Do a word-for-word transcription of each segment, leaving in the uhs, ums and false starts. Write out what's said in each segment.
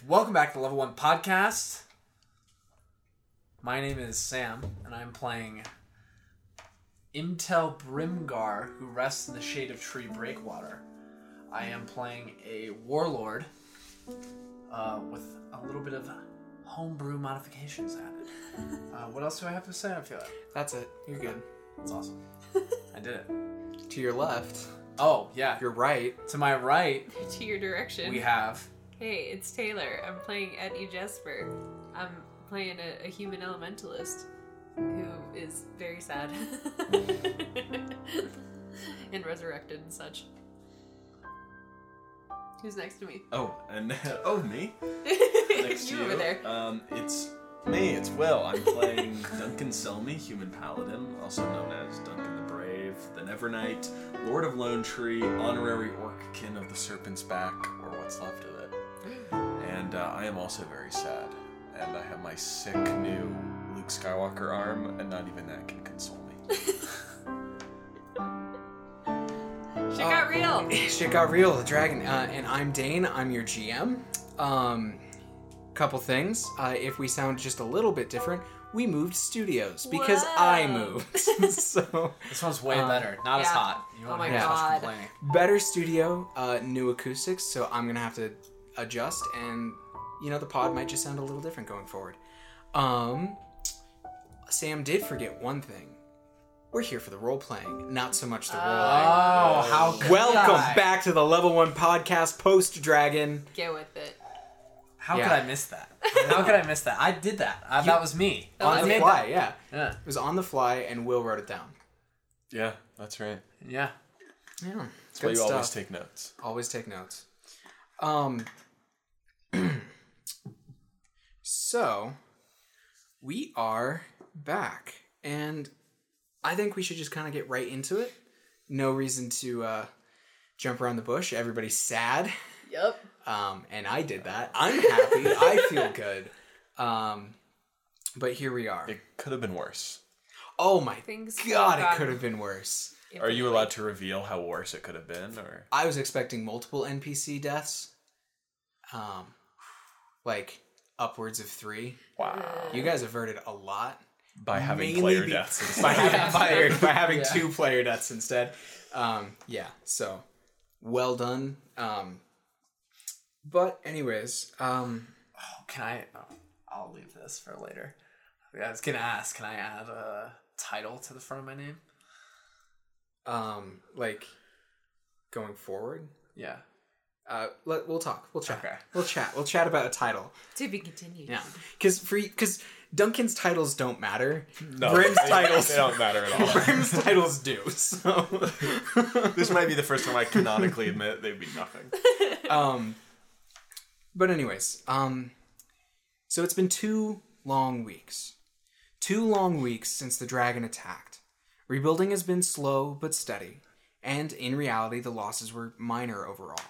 and welcome back to the Level one Podcast. My name is Sam, and I'm playing Intel Brimgar, who rests in the shade of tree Breakwater. I am playing a warlord uh, with a little bit of homebrew modifications added. Uh, what else do I have to say? I feel like that's it. You're good. That's awesome. I did it. To your left. Oh, yeah. Your right. To my right. To your direction. We have... Hey, it's Taylor. I'm playing Eddie Jesper. I'm playing a, a human elementalist who is very sad and resurrected and such. Who's next to me? Oh, and oh, me. Next you to over you. There. Um, it's me. It's Will. I'm playing Duncan Selmy, human paladin, also known as Duncan the Brave, the Nevernight, Lord of Lone Tree, honorary orckin of the Serpent's Back, or what's left of it. And uh, I am also very sad, and I have my sick new Luke Skywalker arm, and not even that can console me. Shit got real. Shit got real. The dragon. Uh, and I'm Dane. I'm your G M. Um, couple things. Uh, if we sound just a little bit different, we moved studios because Whoa. I moved. So this one's way um, better. Not yeah. as hot. You won't oh my yeah. god. Better studio. Uh, new acoustics. So I'm gonna have to adjust, and you know the pod might just sound a little different going forward. Um, Sam did forget one thing. We're here for the role-playing, not so much the role-playing. Oh, how could Welcome I? back to the Level one Podcast post-Dragon. Get with it. How yeah. could I miss that? How could I miss that? I did that. I, you, that was me. That on was the fly, yeah. yeah. It was on the fly, and Will wrote it down. Yeah, that's right. Yeah. Yeah. That's Good why you stuff. always take notes. Always take notes. Um. So, we are back, and... I think we should just kind of get right into it. No reason to uh, jump around the bush. Everybody's sad. Yep. Um, and I did that. I'm happy. I feel good. Um, but here we are. It could have been worse. Oh my Things god, it could have been worse. Are you allowed to reveal how worse it could have been? Or I was expecting multiple N P C deaths. Um, like upwards of three. Wow. You guys averted a lot. By having Mainly player be- deaths instead. by having, player, by having yeah. two player deaths instead. Um, yeah, so well done. Um, but anyways. Um, oh, can I? Oh, I'll leave this for later. I was going to ask, can I add a title to the front of my name? Um, Like going forward? Yeah. Uh, let, we'll talk. We'll chat. Okay. We'll chat. We'll chat about a title. To be continued. Yeah. Because for because Duncan's titles don't matter. No, Brim's they, titles they don't matter at all. Brim's titles do. So this might be the first time I canonically admit they'd be nothing. Um, but anyways, um, so it's been two long weeks, two long weeks since the dragon attacked. Rebuilding has been slow but steady, and in reality, the losses were minor overall.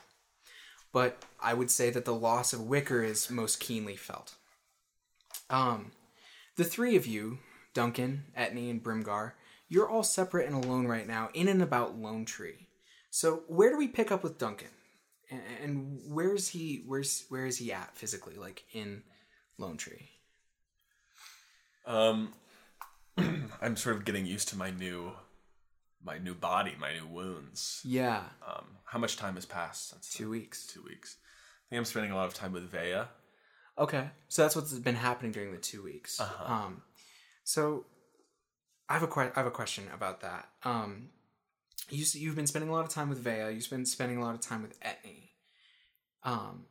But I would say that the loss of Wicker is most keenly felt. Um, the three of you, Duncan, Etni, and Brimgar, you're all separate and alone right now in and about Lone Tree. So where do we pick up with Duncan? And, and where is he, where's, where is he at physically, like in Lone Tree? Um, I'm sort of getting used to my new... my new body, my new wounds. Yeah. Um, how much time has passed since Two the, weeks. Two weeks. I think I'm spending a lot of time with Veya. Okay. So that's what's been happening during the two weeks. Uh-huh. Um, so I have a que- I have a question about that. Um, you, you've been spending a lot of time with Veya. You've been spending a lot of time with Etni. Um,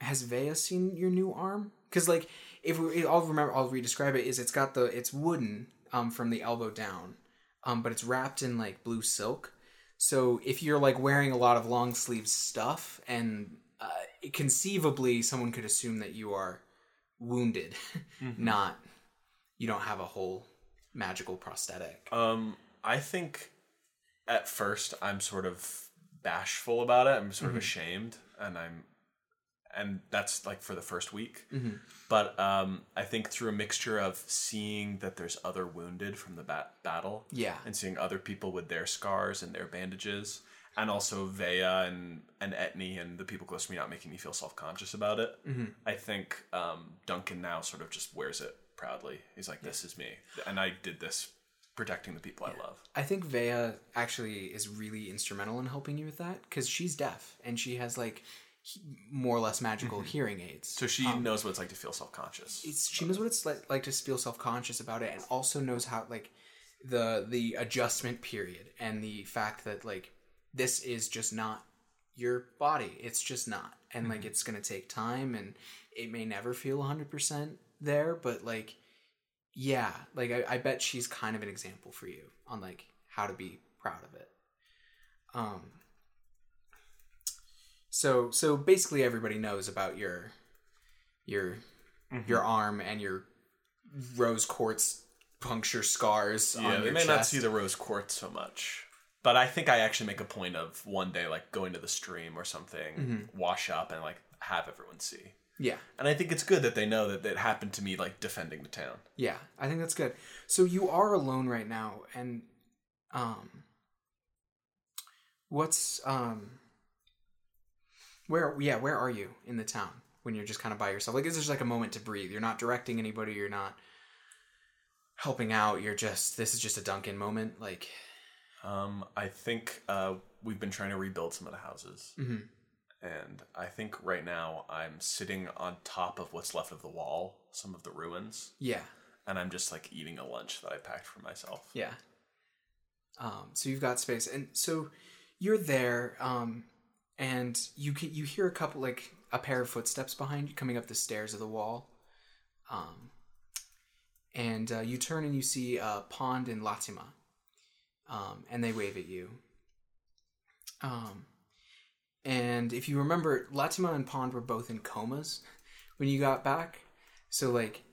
has Veya seen your new arm? Because like, if we, I'll remember, I'll re-describe it. Is it's got the it's wooden um, from the elbow down. Um, but it's wrapped in like blue silk. So if you're like wearing a lot of long sleeve stuff and uh, conceivably someone could assume that you are wounded, mm-hmm. not, you don't have a whole magical prosthetic. Um, I think at first I'm sort of bashful about it. I'm sort mm-hmm. of ashamed and I'm, and that's like for the first week. Mm-hmm. But um, I think through a mixture of seeing that there's other wounded from the bat- battle yeah. and seeing other people with their scars and their bandages and also Veya and, and Etni and the people close to me not making me feel self-conscious about it. Mm-hmm. I think um, Duncan now sort of just wears it proudly. He's like, this yeah. is me. And I did this protecting the people yeah. I love. I think Veya actually is really instrumental in helping you with that, because she's deaf and she has like he, more or less magical mm-hmm. hearing aids. So she um, knows what it's like to feel self-conscious. It's, she knows what it's like, like to feel self-conscious about it, and also knows how like the the adjustment period and the fact that like this is just not your body. It's just not. And mm-hmm. like it's going to take time and it may never feel one hundred percent there, but like yeah, like I, I bet she's kind of an example for you on like how to be proud of it. Um. So so basically, everybody knows about your your mm-hmm. your arm and your rose quartz puncture scars. Yeah, on your they may chest. Not see the rose quartz so much, but I think I actually make a point of one day like going to the stream or something, mm-hmm. wash up, and like have everyone see. Yeah. And I think it's good that they know that it happened to me, like, defending the town. Yeah, I think that's good. So you are alone right now, and, um, what's, um, where, yeah, where are you in the town when you're just kind of by yourself? Like, is there just, like, a moment to breathe? You're not directing anybody, you're not helping out, you're just, this is just a Duncan moment, like... Um, I think, uh, we've been trying to rebuild some of the houses. Mm-hmm. And I think right now I'm sitting on top of what's left of the wall, some of the ruins. Yeah. And I'm just like eating a lunch that I packed for myself. Yeah. Um, so you've got space. And so you're there um, and you can, you hear a couple, like a pair of footsteps behind you coming up the stairs of the wall. Um, and uh, you turn and you see uh, Pond and Latima. Um, and they wave at you. Um. And if you remember, Latima and Pond were both in comas when you got back. So, like...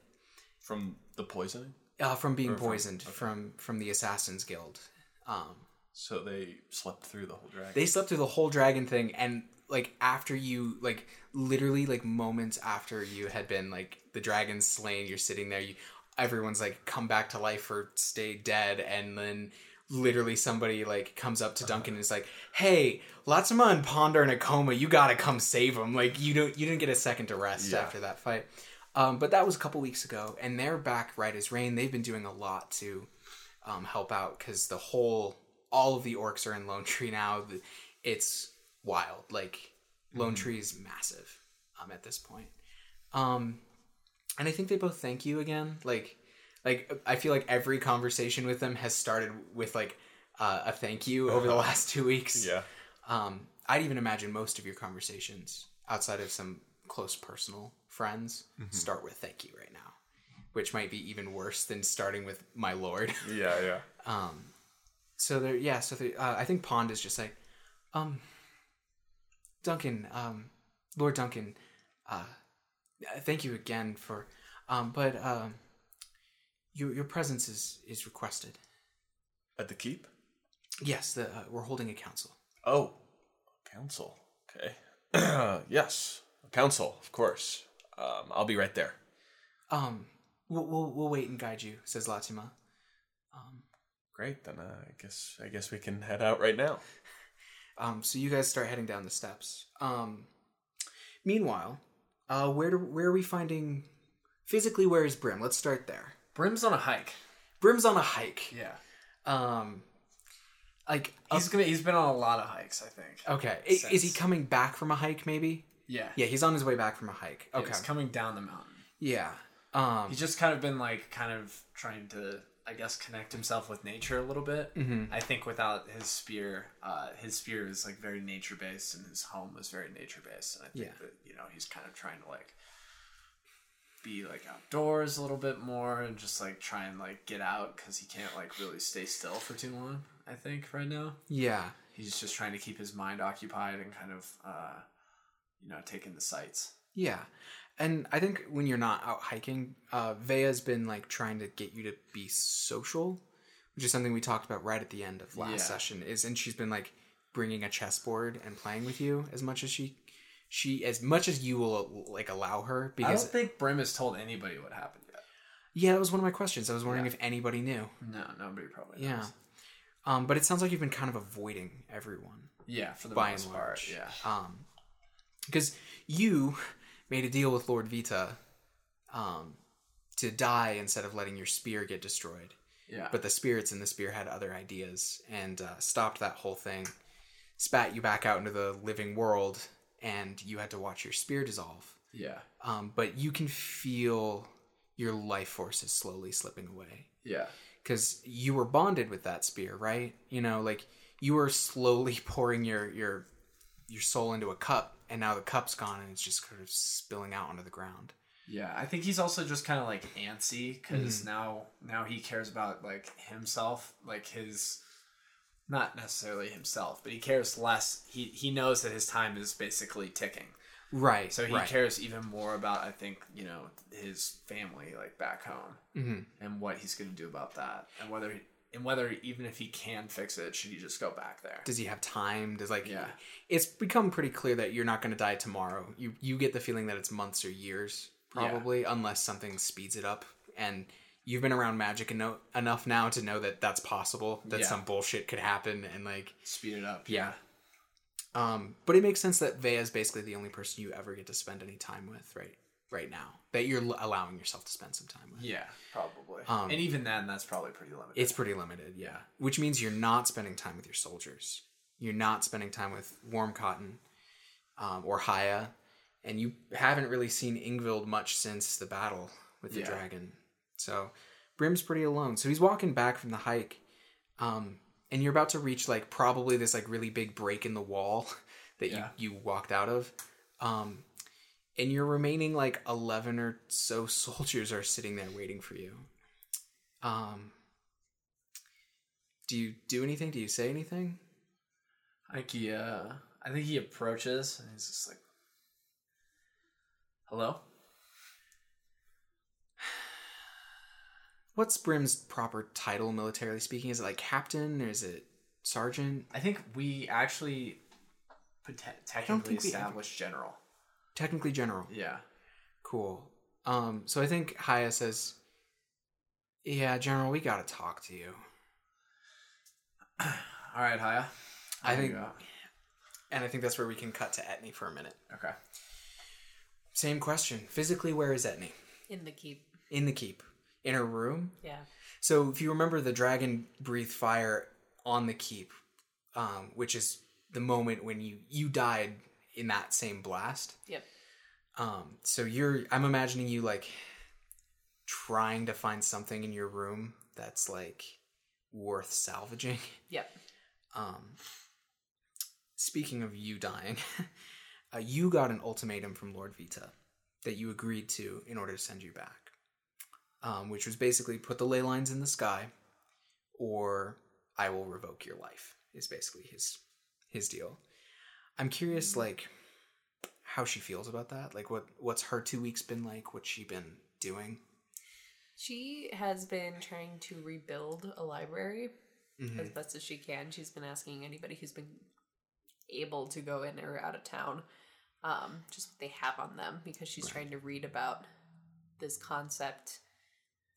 From the poisoning? Uh, from being or poisoned. From, okay. from from the Assassin's Guild. Um, so they slept through the whole dragon? They slept through the whole dragon thing. And, like, after you... Like, literally, like, moments after you had been, like, the dragon's slain, you're sitting there. You, everyone's, like, come back to life or stay dead. And then... Literally somebody like comes up to Duncan and is like, hey, Latima and Pond are in a coma. You got to come save them. Like you don't, you didn't get a second to rest yeah. after that fight. Um, but that was a couple weeks ago and they're back right as rain. They've been doing a lot to um, help out because the whole, all of the orcs are in Lone Tree now. It's wild. Like Lone mm-hmm. Tree is massive um, at this point. Um, and I think they both thank you again. Like, Like, I feel like every conversation with them has started with, like, uh, a thank you over the last two weeks. Yeah. Um, I'd even imagine most of your conversations, outside of some close personal friends, mm-hmm. start with thank you right now, which might be even worse than starting with my lord. Yeah, yeah. um, so, there, yeah, so there, uh, I think Pond is just like, um, Duncan, um, Lord Duncan, uh, thank you again for, um, but, um, Your your presence is, is requested. At the keep? Yes, the, uh, we're holding a council. Oh, a council. Okay. Yes, a council, of course. Um, I'll be right there. Um, we'll, we'll we'll wait and guide you, says Latima. Um, great. Then uh, I guess I guess we can head out right now. um, so you guys start heading down the steps. Um, meanwhile, uh, where do, where are we finding? Physically, where is Brim? Let's start there. Brim's on a hike. Brim's on a hike. Yeah. Um, like he's gonna, he's been on a lot of hikes, I think. Okay. Is, is he coming back from a hike? Maybe. Yeah. Yeah, he's on his way back from a hike. Okay. Yeah, he's coming down the mountain. Yeah. Um, he's just kind of been like, kind of trying to, I guess, connect himself with nature a little bit. Mm-hmm. I think without his spear, uh, his spear is like very nature based, and his home was very nature based, and I think yeah. that you know he's kind of trying to like. Be like outdoors a little bit more and just like try and like get out because he can't like really stay still for too long, I think, right now. Yeah, he's just trying to keep his mind occupied and kind of uh you know taking the sights. Yeah, and I think when you're not out hiking, uh Veya's been like trying to get you to be social, which is something we talked about right at the end of last yeah. session is, and she's been like bringing a chessboard and playing with you as much as she She, as much as you will, like, allow her, because... I don't think Brim has told anybody what happened yet. Yeah, that was one of my questions. I was wondering yeah. if anybody knew. No, nobody probably knows. Yeah. Um, but it sounds like you've been kind of avoiding everyone. Yeah, for the by most and large. part. Yeah, um, because you made a deal with Lord Vita, um, to die instead of letting your spear get destroyed. Yeah. But the spirits in the spear had other ideas and uh, stopped that whole thing. Spat you back out into the living world, and you had to watch your spear dissolve. Yeah. Um, but you can feel your life force is slowly slipping away. Yeah. Because you were bonded with that spear, right? You know, like you were slowly pouring your your your soul into a cup, and now the cup's gone, and it's just kind of spilling out onto the ground. Yeah, I think he's also just kind of like antsy because mm. now now he cares about like himself, like his not necessarily himself, but he cares less. He he knows that his time is basically ticking. Right. So he right. cares even more about, I think, you know, his family, like back home, mm-hmm. and what he's going to do about that, and whether he, and whether even if he can fix it, should he just go back there? Does he have time? Does like yeah. It's become pretty clear that you're not going to die tomorrow. You you get the feeling that it's months or years. Probably, yeah. Unless something speeds it up. And you've been around magic eno- enough now to know that that's possible, that yeah. some bullshit could happen and, like... Speed it up. Yeah. yeah. Um, but it makes sense that Veya is basically the only person you ever get to spend any time with right right now, that you're l- allowing yourself to spend some time with. Yeah, probably. Um, and even then, that's probably pretty limited. It's pretty limited, yeah. Which means you're not spending time with your soldiers. You're not spending time with Warm Cotton um, or Haya. And you haven't really seen Ingvild much since the battle with the yeah. dragon. So Brim's pretty alone. So he's walking back from the hike. Um, and you're about to reach like probably this like really big break in the wall that yeah. you, you walked out of. Um, and your remaining like eleven or so soldiers are sitting there waiting for you. Um, do you do anything? Do you say anything? I think he, uh, I think he approaches and he's just like, hello? What's Brim's proper title, militarily speaking? Is it like captain or is it sergeant? I think we actually te- technically established ever... general. Technically general. Yeah. Cool. Um, so I think Haya says, yeah, general, we gotta talk to you. All right, Haya. I think, and I think that's where we can cut to Etni for a minute. Okay. Same question. Physically, where is Etni? In the keep. In the keep. In her room? Yeah. So if you remember, the dragon breathed fire on the keep, um, which is the moment when you, you died in that same blast. Yep. Um, so you're, I'm imagining you like trying to find something in your room that's like worth salvaging. Yep. Um, speaking of you dying... Uh, you got an ultimatum from Lord Vita that you agreed to in order to send you back, um, which was basically put the ley lines in the sky or I will revoke your life is basically his his deal. I'm curious, like, how she feels about that. Like, what, what's her two weeks been like? What's she been doing? She has been trying to rebuild a library mm-hmm. as best as she can. She's been asking anybody who's been able to go in or out of town. Um, just what they have on them, because she's right. trying to read about this concept,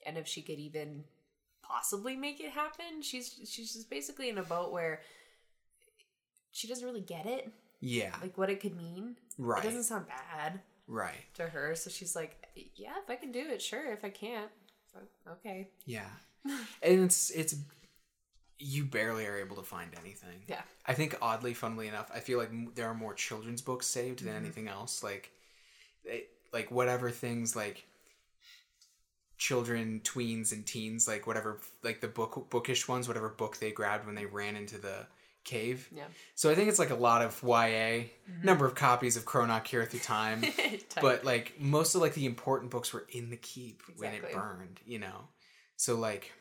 and if she could even possibly make it happen. She's she's just basically in a boat where she doesn't really get it. Yeah, like what it could mean. Right, it doesn't sound bad. Right to her, so she's like, yeah, if I can do it, sure. If I can't, okay. Yeah, and it's it's. You barely are able to find anything. Yeah. I think oddly, funnily enough, I feel like m- there are more children's books saved than mm-hmm. anything else. Like, it, like whatever things like children, tweens, and teens, like whatever, like the book bookish ones, whatever book they grabbed when they ran into the cave. Yeah. So I think it's like a lot of Y A, mm-hmm. number of copies of Chronok Here Through Time, but like most of like the important books were in the keep exactly. when it burned, you know? So like...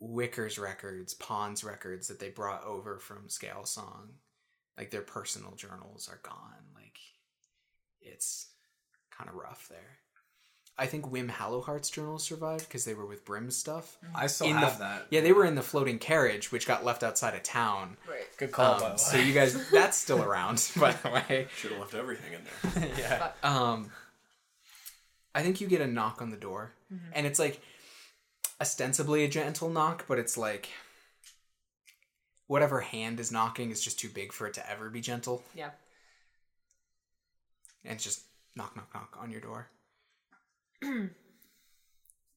Wicker's records, Pond's records that they brought over from Scalesong, like their personal journals are gone. Like it's kind of rough there. I think Wim Hallowheart's journals survived because they were with Brim's stuff. I still in have the, that. Yeah, they were in the floating carriage, which got left outside of town. Right. Good call. Um, so you guys, that's still around, by the way. Should have left everything in there. yeah. Um, I think you get a knock on the door, mm-hmm. and it's like. Ostensibly a gentle knock, but it's like whatever hand is knocking is just too big for it to ever be gentle. Yeah. And it's just knock, knock, knock on your door.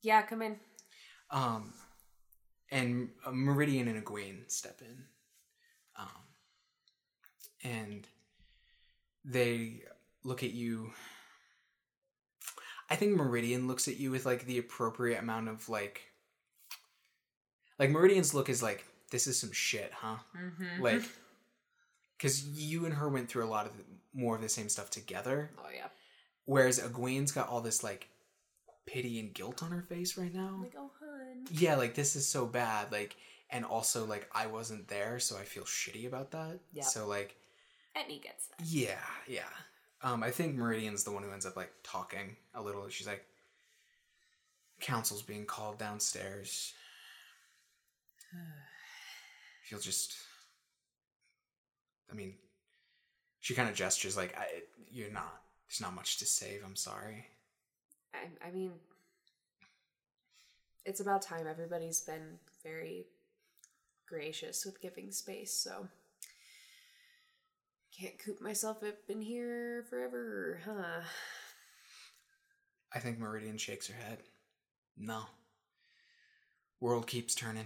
Yeah, come in. Um, and Meridian and Egwene step in. Um, and they look at you. I think Meridian looks at you with, like, the appropriate amount of, like... Like, Meridian's look is like, this is some shit, huh? Mm-hmm. Like, because you and her went through a lot of the, more of the same stuff together. Oh, yeah. Whereas Egwene's got all this, like, pity and guilt on her face right now. Like, oh, hun. Yeah, like, this is so bad. Like, and also, like, I wasn't there, so I feel shitty about that. Yeah. So, like... Etni gets that. Yeah, yeah. Um, I think Meridian's the one who ends up, like, talking a little. She's like, council's being called downstairs. She'll just... I mean, she kind of gestures like, I, you're not... There's not much to save, I'm sorry. I, I mean, it's about time. Everybody's been very gracious with giving space, so... Can't coop myself up in here forever, huh? I think Meridian shakes her head. No. World keeps turning.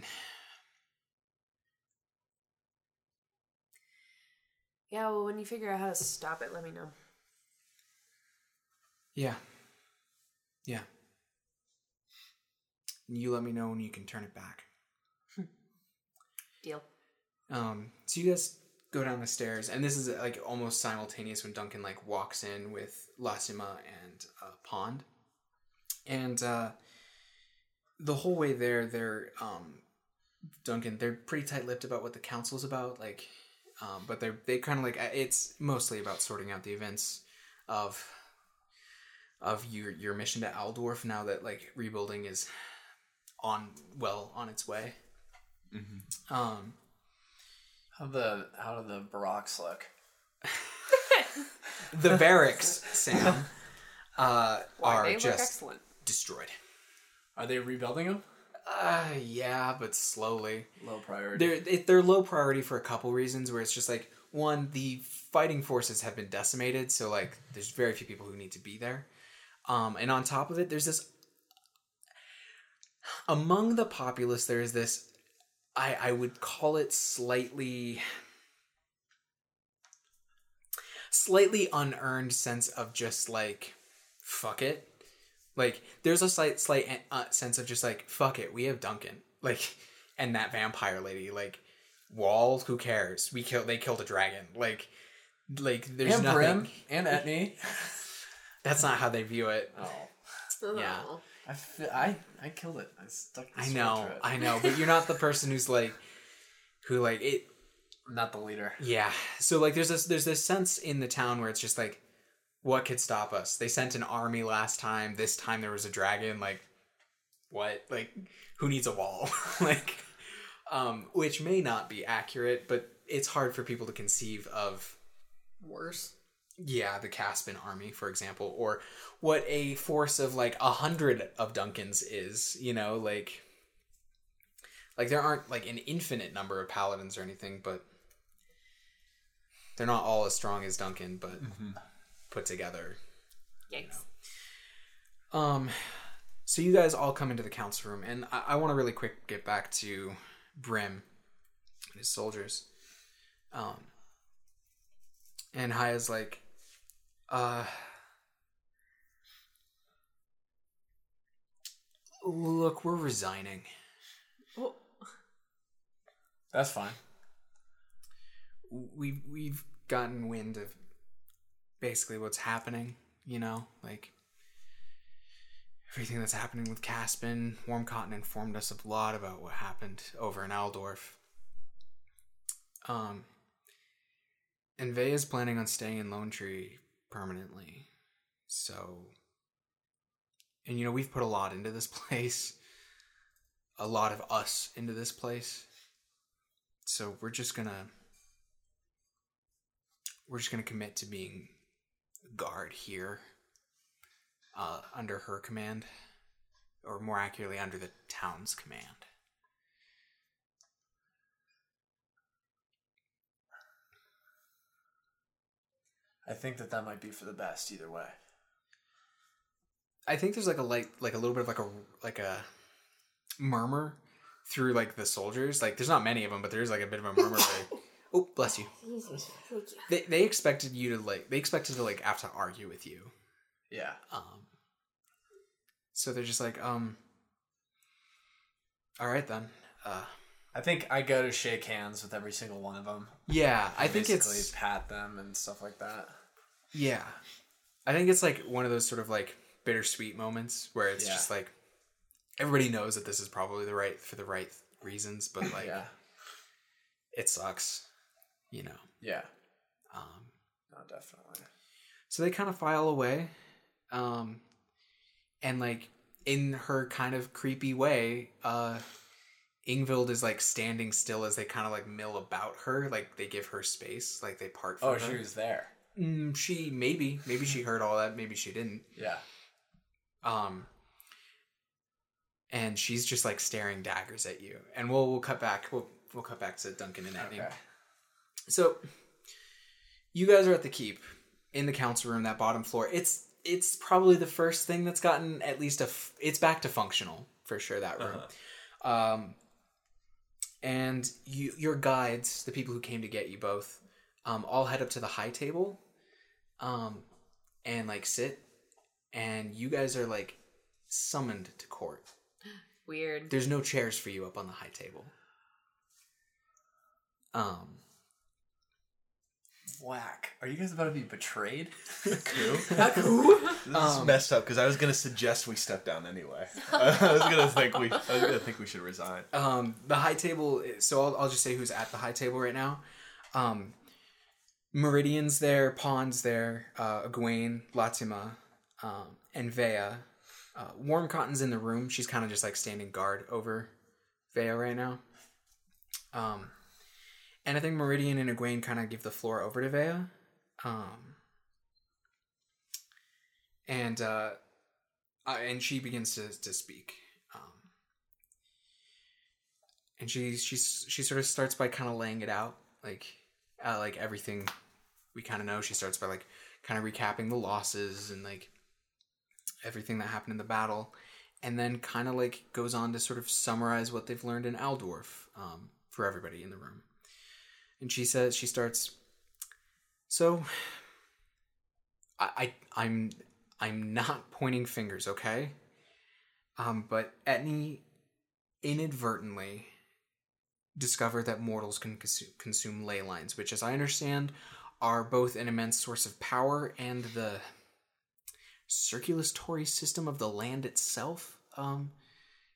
Yeah, well, when you figure out how to stop it, let me know. Yeah. Yeah. You let me know when you can turn it back. Deal. Um, so you guys... go down the stairs, and this is like almost simultaneous when Duncan like walks in with Latima and uh, Pond, and uh, the whole way there, they're um, Duncan. They're pretty tight-lipped about what the council's about, like, um, but they're they kind of like it's mostly about sorting out the events of of your your mission to Aldorf now that like rebuilding is on well on its way. Mm-hmm. Um. How the how do the barracks look? The barracks, Sam, uh, Why, are just excellent. Destroyed. Are they rebuilding them? Uh, yeah, but slowly. Low priority. They're it, they're low priority for a couple reasons. Where it's just like one, the fighting forces have been decimated, so like there's very few people who need to be there. Um, and on top of it, there's this among the populace. There is this. I, I would call it slightly, slightly unearned sense of just like, fuck it. Like there's a slight, slight uh, sense of just like, fuck it. We have Duncan, like, and that vampire lady, like, wall. Who cares? We killed. They killed a dragon. Like, like there's and nothing. Brim and Etni. That's not how they view it. Oh, yeah. I, feel, I I killed it. I stuck this I know, it. I know, but you're not the person who's like, who like it. Not the leader. Yeah. So like, there's this there's this sense in the town where it's just like, what could stop us? They sent an army last time. This time there was a dragon. Like, what? Like, who needs a wall? Like, um, which may not be accurate, but it's hard for people to conceive of worse. Yeah, the Caspin army, for example, or what a force of like a hundred of Duncans is, you know, like, like there aren't like an infinite number of paladins or anything, but they're not all as strong as Duncan, but mm-hmm. put together. Yikes. You know. Um, so you guys all come into the council room, and I, I want to really quick get back to Brim and his soldiers. Um, and Haya's like, Uh, look, we're resigning. Oh. That's fine. We've we've gotten wind of basically what's happening, you know, like everything that's happening with Caspin. Warm Cotton informed us a lot about what happened over in Aldorf. Um, and Veya is planning on staying in Lone Tree permanently, so, and you know, we've put a lot into this place, a lot of us into this place, so we're just gonna we're just gonna commit to being guard here, uh, under her command, or more accurately, under the town's command. I think that that might be for the best either way. I think there's like a light, like a little bit of like a, like a murmur through like the soldiers. Like there's not many of them, but there's like a bit of a murmur. Like, oh, bless you. They they expected you to like, they expected to like have to argue with you. Yeah. Um, so they're just like, um, all right then. Uh, I think I go to shake hands with every single one of them. Yeah. I think it's basically pat them and stuff like that. Yeah. I think it's like one of those sort of like bittersweet moments where it's yeah. just like, everybody knows that this is probably the right for the right reasons, but like, yeah. it sucks, you know? Yeah. Um, no, definitely. So they kind of file away. Um, and like in her kind of creepy way, uh, Ingvild is like standing still as they kind of like mill about her, like they give her space, like they part from her. Oh, she was there. Mm, she maybe maybe she heard all that, maybe she didn't. Yeah. Um and she's just like staring daggers at you. And we'll we'll cut back. We'll we'll cut back to Duncan and Etni. Okay. So you guys are at the keep in the council room, that bottom floor. It's it's probably the first thing that's gotten at least a f- it's back to functional for sure, that room. Uh-huh. Um And you, your guides, the people who came to get you both, um, all head up to the high table, um, and like sit. And you guys are like summoned to court. Weird. There's no chairs for you up on the high table. Um. Whack. Are you guys about to be betrayed? Cool. Cool. This um, is messed up because I was gonna suggest we step down anyway. I was gonna think we I was gonna think we should resign. Um the high table, so I'll I'll just say who's at the high table right now. Um Meridian's there, Pond's there, uh Egwene, Latima, um, and Veya. Uh, Warm Cotton's in the room. She's kind of just like standing guard over Veya right now. Um And I think Meridian and Egwene kind of give the floor over to Veya. Um, and uh, uh, and she begins to, to speak. Um, and she, she she sort of starts by kind of laying it out. Like, uh, like everything we kind of know. She starts by like kind of recapping the losses and like everything that happened in the battle. And then kind of like goes on to sort of summarize what they've learned in Aldorf um, for everybody in the room. And she says, she starts, so, I, I, I'm, I'm not pointing fingers, okay? Um, but Etni inadvertently discovered that mortals can consume, consume ley lines, which, as I understand, are both an immense source of power and the circulatory system of the land itself. Um,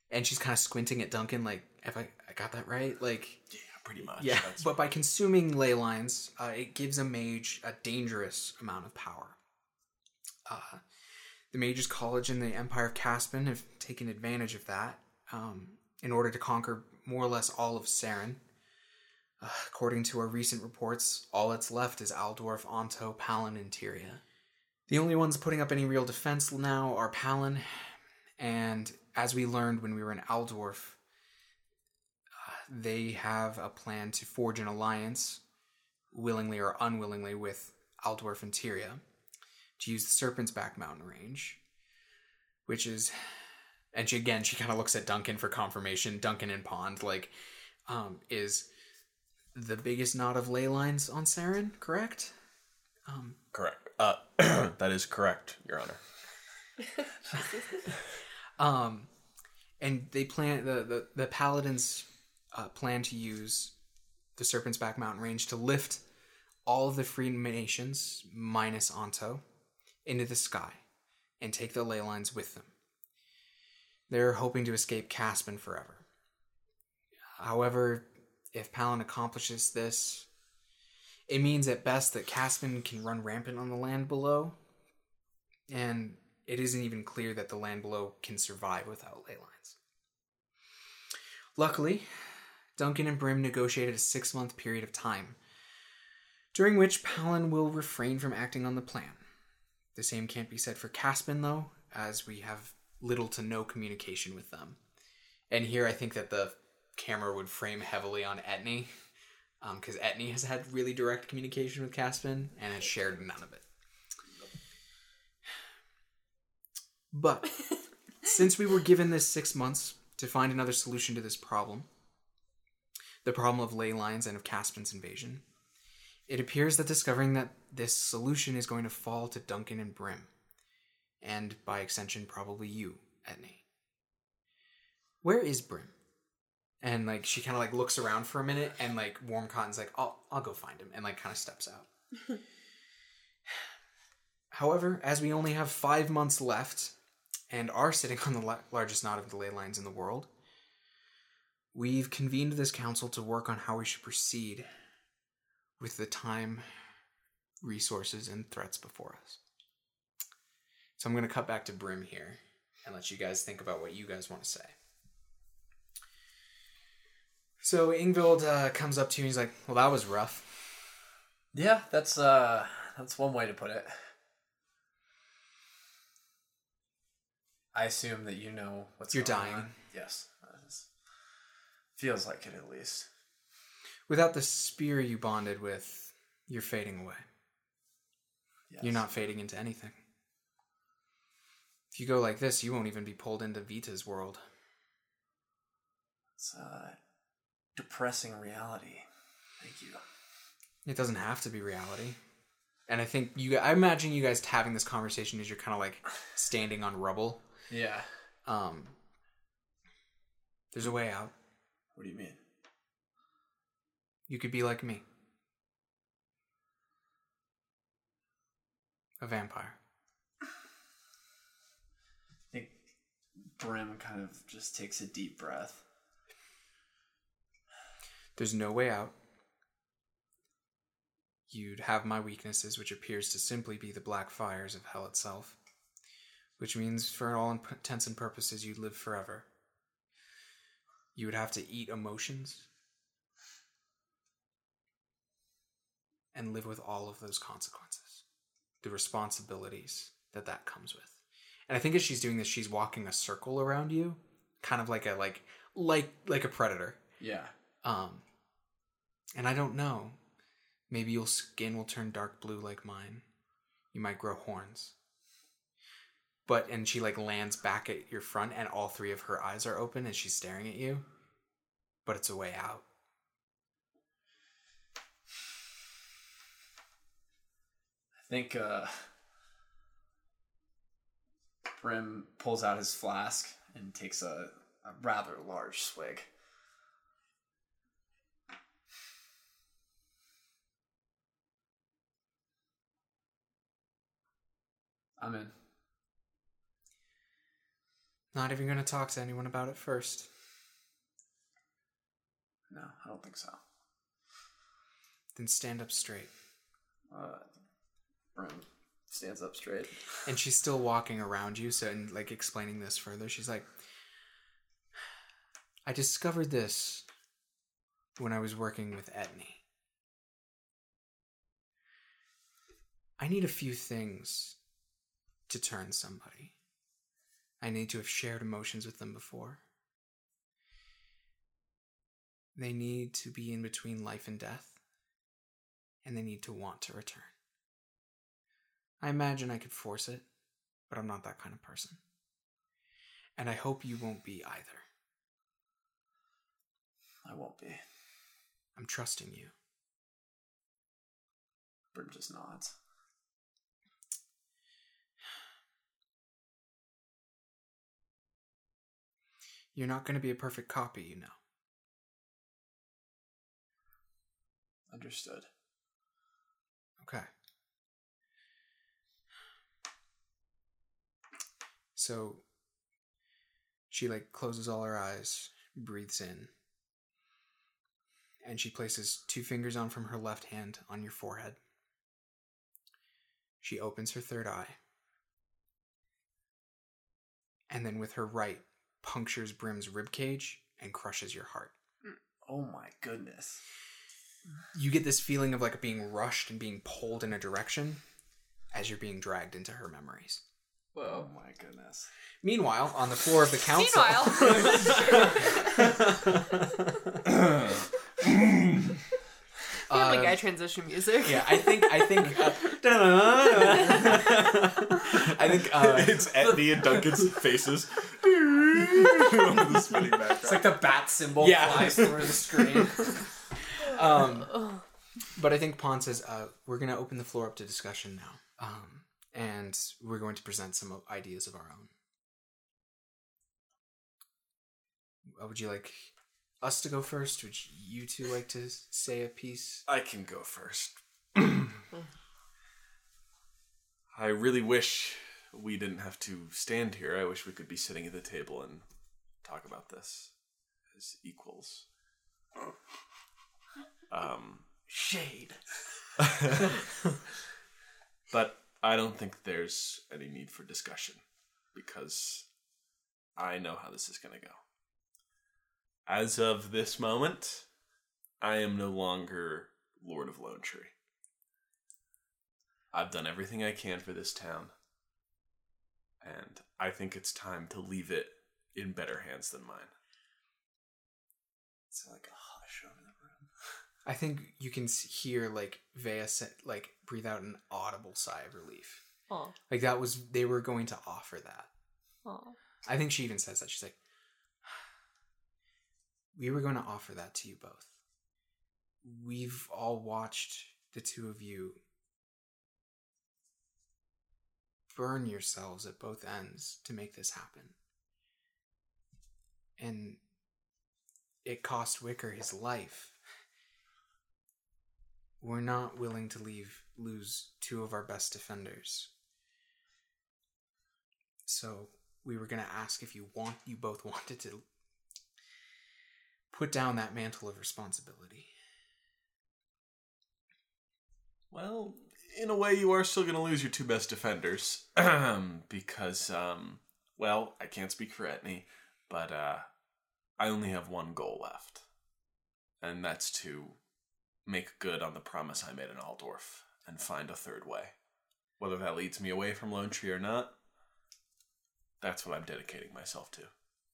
and she's kind of squinting at Duncan, like, have I, I got that right? Like... Yeah. Pretty much. Yeah, That's but by consuming ley lines, uh, it gives a mage a dangerous amount of power. Uh, the Mages College and the Empire of Caspin have taken advantage of that um, in order to conquer more or less all of Saren. Uh, according to our recent reports, all that's left is Aldorf, Anto, Palin, and Tyria. The only ones putting up any real defense now are Palin, and as we learned when we were in Aldorf, they have a plan to forge an alliance, willingly or unwillingly, with Aldorf and Tyria to use the Serpent's Back mountain range, which is... And she, again, she kind of looks at Duncan for confirmation. Duncan and Pond, like, um, is the biggest knot of ley lines on Saren, correct? Um, correct. Uh, that is correct, Your Honor. um, and they plan... The, the, the Paladins... Uh, plan to use the Serpent's Back mountain range to lift all of the free nations, minus Anto, into the sky and take the ley lines with them. They're hoping to escape Caspin forever. However, if Palin accomplishes this, it means at best that Caspin can run rampant on the land below, and it isn't even clear that the land below can survive without ley lines. Luckily, Duncan and Brim negotiated a six-month period of time, during which Palin will refrain from acting on the plan. The same can't be said for Caspin, though, as we have little to no communication with them. And here I think that the camera would frame heavily on Etni, because um, Etni has had really direct communication with Caspin and has shared none of it. But since we were given this six months to find another solution to this problem, the problem of ley lines and of Caspin's invasion, it appears that discovering that this solution is going to fall to Duncan and Brim, and by extension probably you, Etni. Where is Brim? And like she kind of like looks around for a minute, and like Warm Cotton's like, I'll I'll go find him, and like kind of steps out. However, as we only have five months left and are sitting on the la- largest knot of the ley lines in the world, we've convened this council to work on how we should proceed with the time, resources, and threats before us. So I'm going to cut back to Brim here and let you guys think about what you guys want to say. So Ingvild uh, comes up to you and he's like, well, that was rough. Yeah, that's uh, that's one way to put it. I assume that you know what's You're going dying. On. Yes. Feels like it, at least. Without the spear you bonded with, you're fading away. Yes. You're not fading into anything. If you go like this, you won't even be pulled into Vita's world. It's a depressing reality. Thank you. It doesn't have to be reality. And I think you, I imagine you guys having this conversation as you're kind of like standing on rubble. Yeah. Um. There's a way out. What do you mean? You could be like me. A vampire. I think Brim kind of just takes a deep breath. There's no way out. You'd have my weaknesses, which appears to simply be the black fires of hell itself. Which means, for all intents and purposes, you'd live forever. You would have to eat emotions and live with all of those consequences, the responsibilities that that comes with. And I think as she's doing this, she's walking a circle around you, kind of like a like like like a predator. Yeah. Um. And I don't know. Maybe your skin will turn dark blue like mine. You might grow horns. But, and she like lands back at your front and all three of her eyes are open and she's staring at you. But it's a way out. I think, uh, Brim pulls out his flask and takes a, a rather large swig. I'm in. Not even going to talk to anyone about it first. No, I don't think so. Then stand up straight. Uh, Brim stands up straight. And she's still walking around you, so and like explaining this further. She's like, I discovered this when I was working with Etni. I need a few things to turn somebody. I need to have shared emotions with them before. They need to be in between life and death, and they need to want to return. I imagine I could force it, but I'm not that kind of person. And I hope you won't be either. I won't be. I'm trusting you. Brim just nods. You're not going to be a perfect copy, you know. Understood. Okay. So, she, like, closes all her eyes, breathes in, and she places two fingers on from her left hand on your forehead. She opens her third eye, and then with her right, punctures Brim's ribcage and crushes your heart. Oh my goodness. You get this feeling of like being rushed and being pulled in a direction as you're being dragged into her memories. Whoa. Oh my goodness. Meanwhile, on the floor of the council... Meanwhile! We have, like, um, guy transition music. Yeah, I think I think uh, I think uh, it's Etni and Duncan's faces. It's like the bat symbol yeah. flies through the screen. Um, but I think Pond says, uh, we're going to open the floor up to discussion now. Um, and we're going to present some ideas of our own. Uh, would you like us to go first? Would you two like to say a piece? I can go first. I really wish we didn't have to stand here. I wish we could be sitting at the table and talk about this as equals. Um, Shade. But I don't think there's any need for discussion because I know how this is going to go. As of this moment, I am no longer Lord of Lone Tree. I've done everything I can for this town, and I think it's time to leave it in better hands than mine. It's like a hush over the room. I think you can hear, like, Veya said, like, breathe out an audible sigh of relief. Aww. Like, that was, they were going to offer that. Aww. I think she even says that. She's like, we were going to offer that to you both. We've all watched the two of you burn yourselves at both ends to make this happen. And it cost Wicker his life. We're not willing to leave lose two of our best defenders. So we were going to ask if you want you both wanted to put down that mantle of responsibility. Well, in a way, you are still going to lose your two best defenders. because, um, well, I can't speak for Etni, but uh, I only have one goal left. And that's to make good on the promise I made in Aldorf and find a third way. Whether that leads me away from Lone Tree or not, that's what I'm dedicating myself to.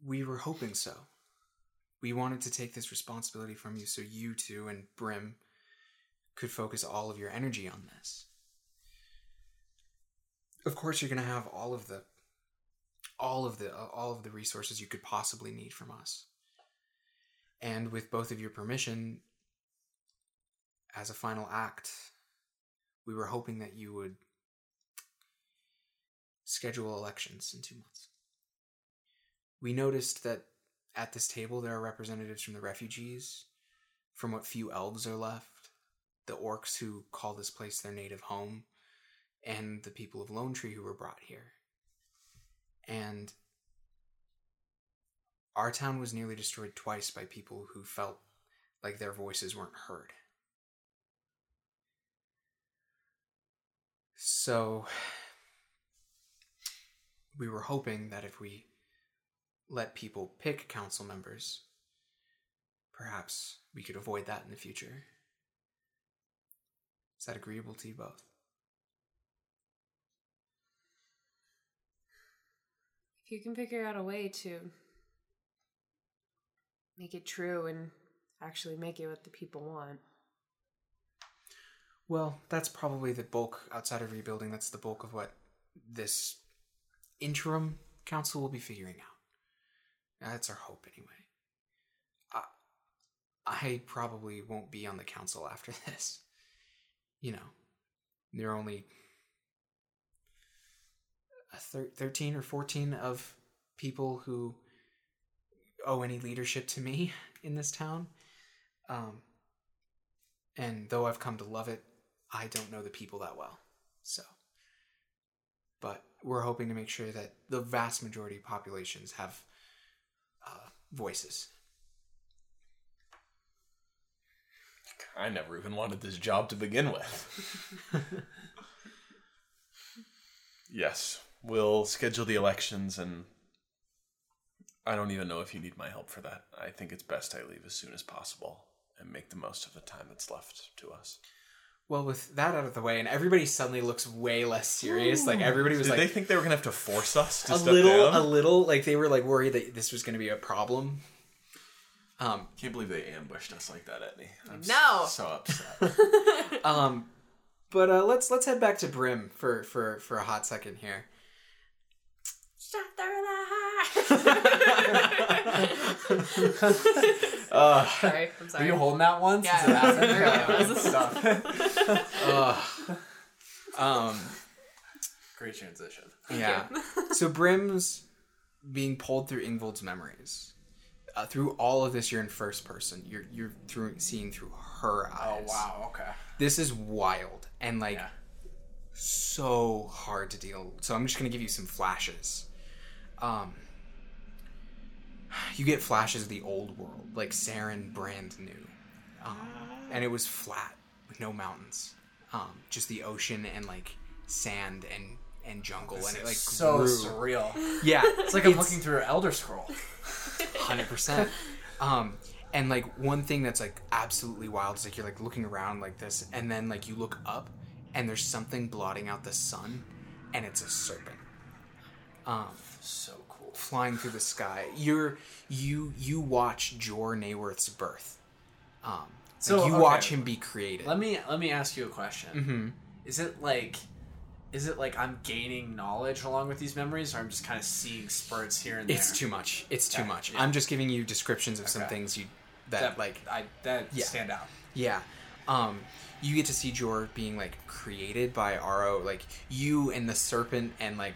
We were hoping so. We wanted to take this responsibility from you so you two and Brim could focus all of your energy on this. Of course, you're going to have all of the, all of the, uh, all of the resources you could possibly need from us. And with both of your permission, as a final act, we were hoping that you would schedule elections in two months. We noticed that at this table, there are representatives from the refugees, from what few elves are left, the orcs who call this place their native home, and the people of Lone Tree who were brought here. And our town was nearly destroyed twice by people who felt like their voices weren't heard. So we were hoping that if we let people pick council members, perhaps we could avoid that in the future. Is that agreeable to you both? If you can figure out a way to make it true and actually make it what the people want. Well, that's probably the bulk, outside of rebuilding, that's the bulk of what this interim council will be figuring out. That's our hope, anyway. I, I probably won't be on the council after this. You know, there are only a thir- thirteen or fourteen of people who owe any leadership to me in this town. Um, and though I've come to love it, I don't know the people that well. So, but we're hoping to make sure that the vast majority of populations have Uh, voices. I never even wanted this job to begin with. Yes, we'll schedule the elections, and I don't even know if you need my help for that. I think it's best I leave as soon as possible and make the most of the time that's left to us. Well, with that out of the way, and everybody suddenly looks way less serious. Ooh. Like, everybody was Did like... Did they think they were going to have to force us to a step little, down? A little. Like, they were, like, worried that this was going to be a problem. Um, Can't believe they ambushed us like that, Etni. I'm no. so upset. um, but uh, let's let's head back to Brim for for for a hot second here. uh, sorry, I'm sorry. Were you holding that one? Yeah, it was. Stop. uh, um, great transition. Yeah. So Brim's being pulled through Ingvild's memories. Uh, through all of this, you're in first person. You're you're through seeing through her eyes. Oh wow! Okay. This is wild and like yeah. so hard to deal. So I'm just gonna give you some flashes. Um, you get flashes of the old world, like Saren, brand new, um, and it was flat with no mountains, um, just the ocean and like sand and. and jungle this and it like so grew. surreal yeah it's like I'm it's, looking through an Elder Scroll one hundred percent. Um and like one thing that's like absolutely wild is like you're like looking around like this and then like you look up and there's something blotting out the sun and it's a serpent um so cool flying through the sky. You're you you watch Jor Naworth's birth. Um so like you okay. watch him be created. Let me let me ask you a question. Mm-hmm. is it like Is it like I'm gaining knowledge along with these memories, or I'm just kind of seeing spurts here and there? It's too much. It's too yeah, much. Yeah. I'm just giving you descriptions of okay. some things you that, that like I that yeah. stand out. Yeah, um, you get to see Jor being like created by Aro. Like you and the serpent and like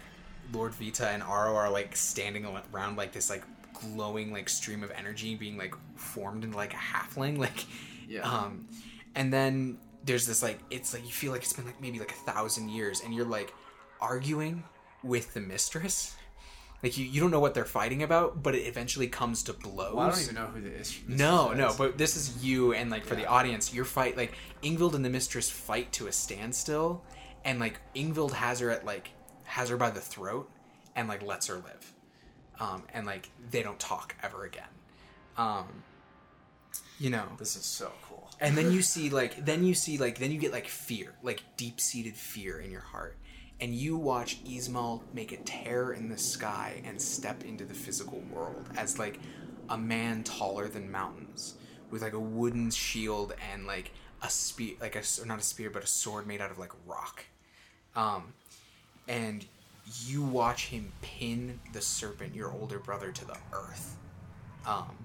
Lord Vita and Aro are like standing around like this like glowing like stream of energy being like formed into like a halfling. Like, yeah. Um, and then. There's this like it's like you feel like it's been like maybe like a thousand years and you're like arguing with the mistress. Like you, you don't know what they're fighting about, but it eventually comes to blows. Well, I don't even know who the issue is. No, no, but this is you and like for yeah. the audience, your fight like Ingvild and the mistress fight to a standstill and like Ingvild has her at like has her by the throat and like lets her live. Um and like they don't talk ever again. Um You know. This is so cool. And then you see like then you see like then you get like fear, like deep-seated fear in your heart. And you watch Yzmael make a tear in the sky and step into the physical world as like a man taller than mountains with like a wooden shield and like a spear like a not a spear but a sword made out of like rock. Um and you watch him pin the serpent, your older brother, to the earth. Um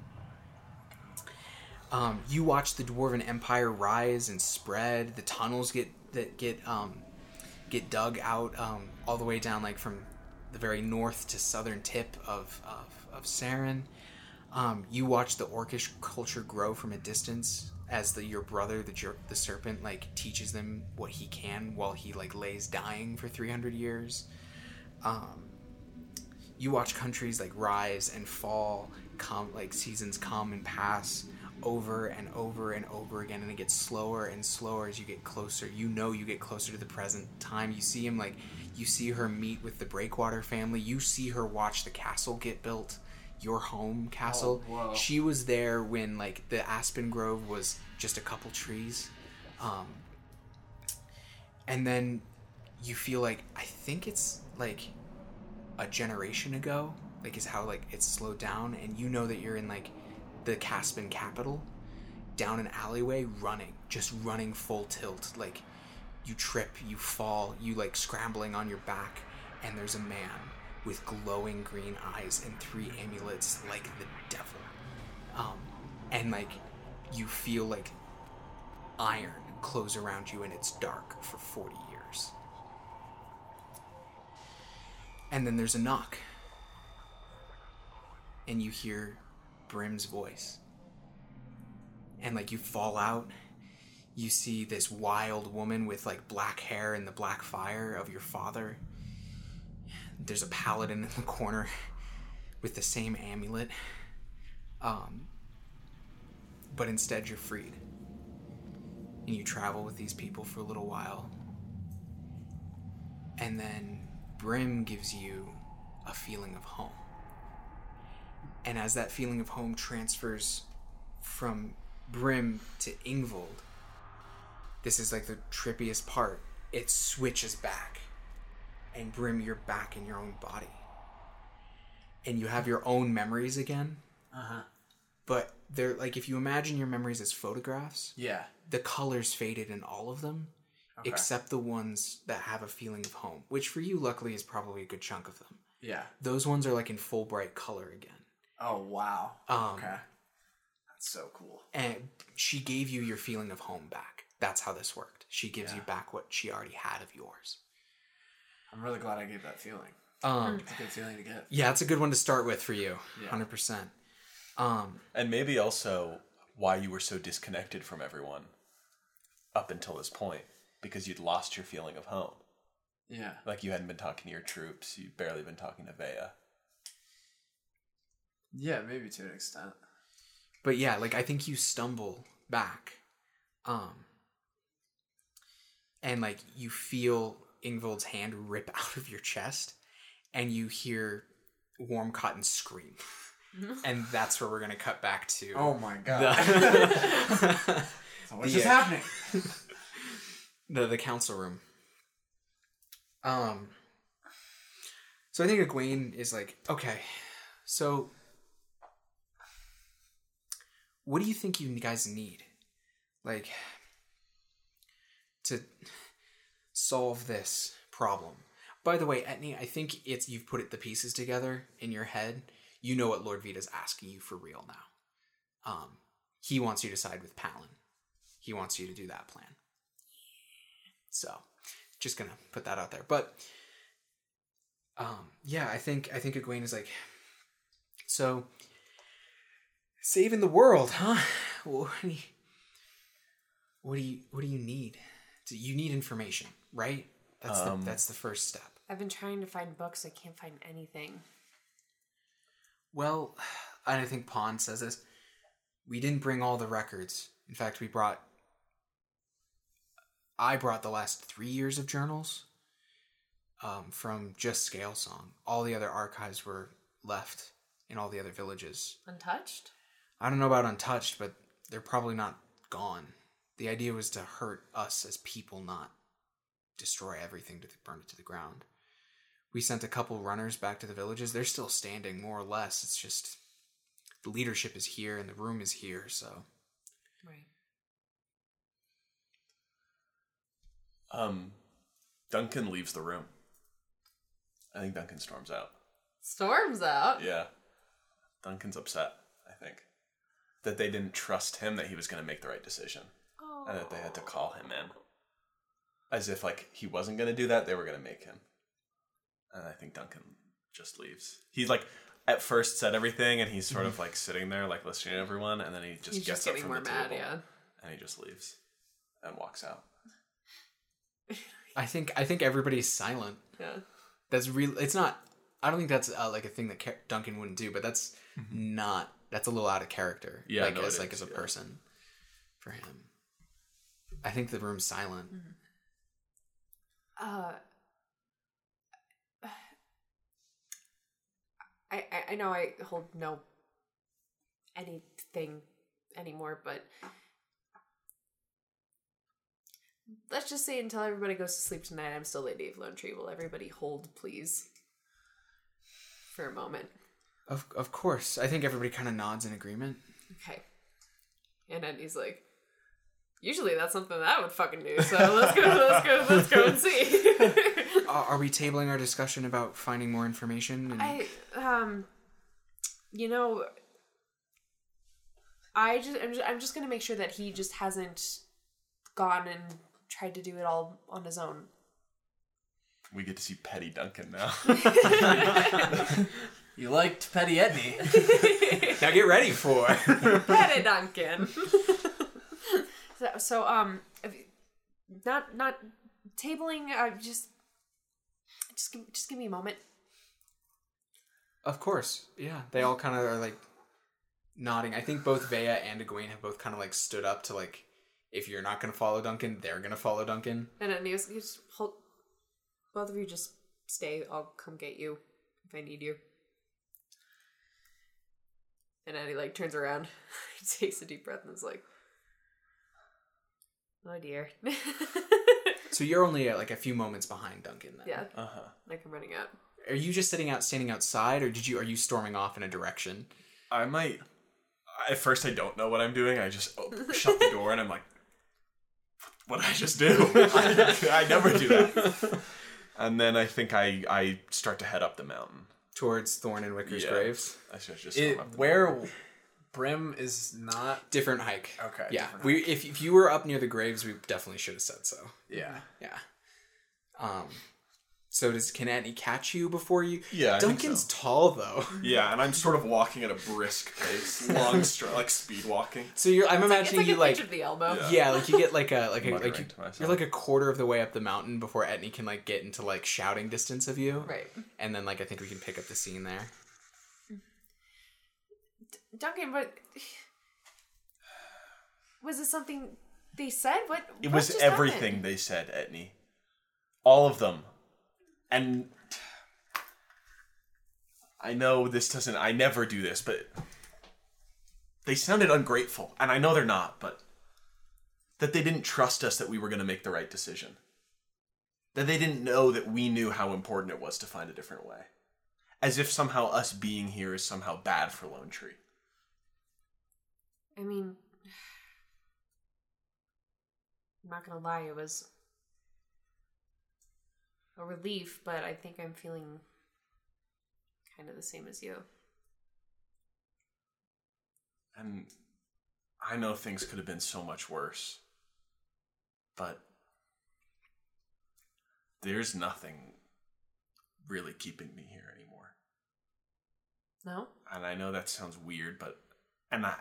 Um, you watch the Dwarven Empire rise and spread. The tunnels get that get um, get dug out um, all the way down, like from the very north to southern tip of of, of Saren. Um, you watch the Orcish culture grow from a distance as the your brother, the jer- the serpent, like teaches them what he can while he like lays dying for three hundred years. Um, you watch countries like rise and fall, come like seasons come and pass. Over and over and over again, and it gets slower and slower as you get closer. You know, you get closer to the present time. You see him like, you see her meet with the Breakwater family. You see her watch the castle get built, your home castle. Oh, she was there when like the aspen grove was just a couple trees, um, and then you feel like I think it's like a generation ago. Like is how like it's slowed down, and you know that you're in like. The Caspin capital, down an alleyway, running, just running full tilt. Like, you trip, you fall, you like scrambling on your back, and there's a man with glowing green eyes and three amulets like the devil. Um, and like, you feel like iron close around you, and it's dark for forty years. And then there's a knock, and you hear Brim's voice, and like you fall out. You see this wild woman with like black hair and the black fire of your father. There's a paladin in the corner with the same amulet, um but instead you're freed, and you travel with these people for a little while, and then Brim gives you a feeling of home. And as that feeling of home transfers from Brim to Ingvild, this is like the trippiest part. It switches back. And Brim, you're back in your own body. And you have your own memories again. Uh-huh. But they're like, if you imagine your memories as photographs, yeah, the colors faded in all of them, okay, except the ones that have a feeling of home, which for you, luckily, is probably a good chunk of them. Yeah. Those ones are like in full bright color again. Oh, wow. Um, okay. That's so cool. And she gave you your feeling of home back. That's how this worked. She gives yeah. you back what she already had of yours. I'm really glad I gave that feeling. Um, it's a good feeling to get. Yeah, it's a good one to start with for you. Yeah. one hundred percent. Um, and maybe also why you were so disconnected from everyone up until this point, because you'd lost your feeling of home. Yeah. Like you hadn't been talking to your troops. You'd barely been talking to Veya. Yeah, maybe to an extent. But yeah, like I think you stumble back. Um, and like you feel Ingvild's hand rip out of your chest and you hear Warm Cotton scream. And that's where we're going to cut back to. Oh my God. The, so what's just uh, happening? The, the council room. Um. So I think Egwene is like, okay, so what do you think you guys need? Like, to solve this problem. By the way, Etni, I think it's you've put it, the pieces together in your head. You know what Lord Vita's asking you for real now. Um, he wants you to side with Palin. He wants you to do that plan. So, just gonna put that out there. But, um, yeah, I think I think Egwene is like, so, saving the world, huh? What do you, what do you, what do you need? Do you need information, right? That's um, the, that's the first step. I've been trying to find books. I can't find anything. Well, and I think Pond says this, we didn't bring all the records. In fact, we brought, I brought the last three years of journals um, from just Scale Song. All the other archives were left in all the other villages. Untouched? I don't know about untouched, but they're probably not gone. The idea was to hurt us as people, not destroy everything to burn it to the ground. We sent a couple runners back to the villages. They're still standing, more or less. It's just the leadership is here and the room is here, so. Right. Um, Duncan leaves the room. I think Duncan storms out. Storms out? Yeah. Duncan's upset, I think. That they didn't trust him that he was going to make the right decision. Oh. And that they had to call him in. As if, like, he wasn't going to do that, they were going to make him. And I think Duncan just leaves. He, like, at first said everything, and he's sort of, like, sitting there, like, listening to everyone, and then he just he's gets just up from the mad, table. Yeah. And he just leaves and walks out. I think I think everybody's silent. Yeah. That's real. It's not... I don't think that's, uh, like, a thing that Car- Duncan wouldn't do, but that's mm-hmm. not... That's a little out of character. Yeah, like, no, as, like, is, as a yeah. person for him. I think the room's silent. Mm-hmm. Uh... I, I know I hold no anything anymore, but let's just say until everybody goes to sleep tonight, I'm still Lady of Lone Tree. Will everybody hold, please, for a moment? Of of course. I think everybody kind of nods in agreement. Okay. And then he's like, usually that's something that I would fucking do, so let's go, let's go, let's go and see. Are we tabling our discussion about finding more information? And... I, um, you know, I just, I'm just, I'm just going to make sure that he just hasn't gone and tried to do it all on his own. We get to see Petty Duncan now. You liked Petty Etni. Now get ready for Petty Duncan. so, so, um, not, not tabling, uh, just, Just give, just give me a moment. Of course. Yeah. They all kind of are like nodding. I think both Veya and Egwene have both kind of like stood up to like, if you're not going to follow Duncan, they're going to follow Duncan. And then he was, he was, hold, both of you just stay. I'll come get you if I need you. And then he like turns around, takes a deep breath and is like, oh dear. So you're only uh, like a few moments behind Duncan then. Yeah. Uh-huh. Like I'm running out. Are you just sitting out, standing outside, or did you? Are you storming off in a direction? I might. at first I don't know what I'm doing. I just open, shut the door and I'm like, what did I just do? I, I never do that. And then I think I, I start to head up the mountain. Towards Thorn and Wicker's yeah, graves? I should just it, up the Where mountain. Brim is not... Different hike. Okay. Yeah. We hike. If, if you were up near the graves, we definitely should have said so. Yeah. Yeah. Um... So does can Etni catch you before you... Yeah, I Duncan's so. tall, though. Yeah, and I'm sort of walking at a brisk pace. Long, str- like, speed walking. So you're, I'm it's imagining like, like you, like... the elbow. Yeah. yeah, like, you get, like, a... like, a, like you, You're, like, a quarter of the way up the mountain before Etni can, like, get into, like, shouting distance of you. Right. And then, like, I think we can pick up the scene there. D- Duncan, what... Was it something they said? What? It what was just everything happened? They said, Etni. All of them. And I know this doesn't... I never do this, but they sounded ungrateful. And I know they're not, but that they didn't trust us that we were going to make the right decision. That they didn't know that we knew how important it was to find a different way. As if somehow us being here is somehow bad for Lone Tree. I mean... I'm not going to lie, it was... a relief, but I think I'm feeling kind of the same as you. And I know things could have been so much worse, but there's nothing really keeping me here anymore. No? And I know that sounds weird, but and I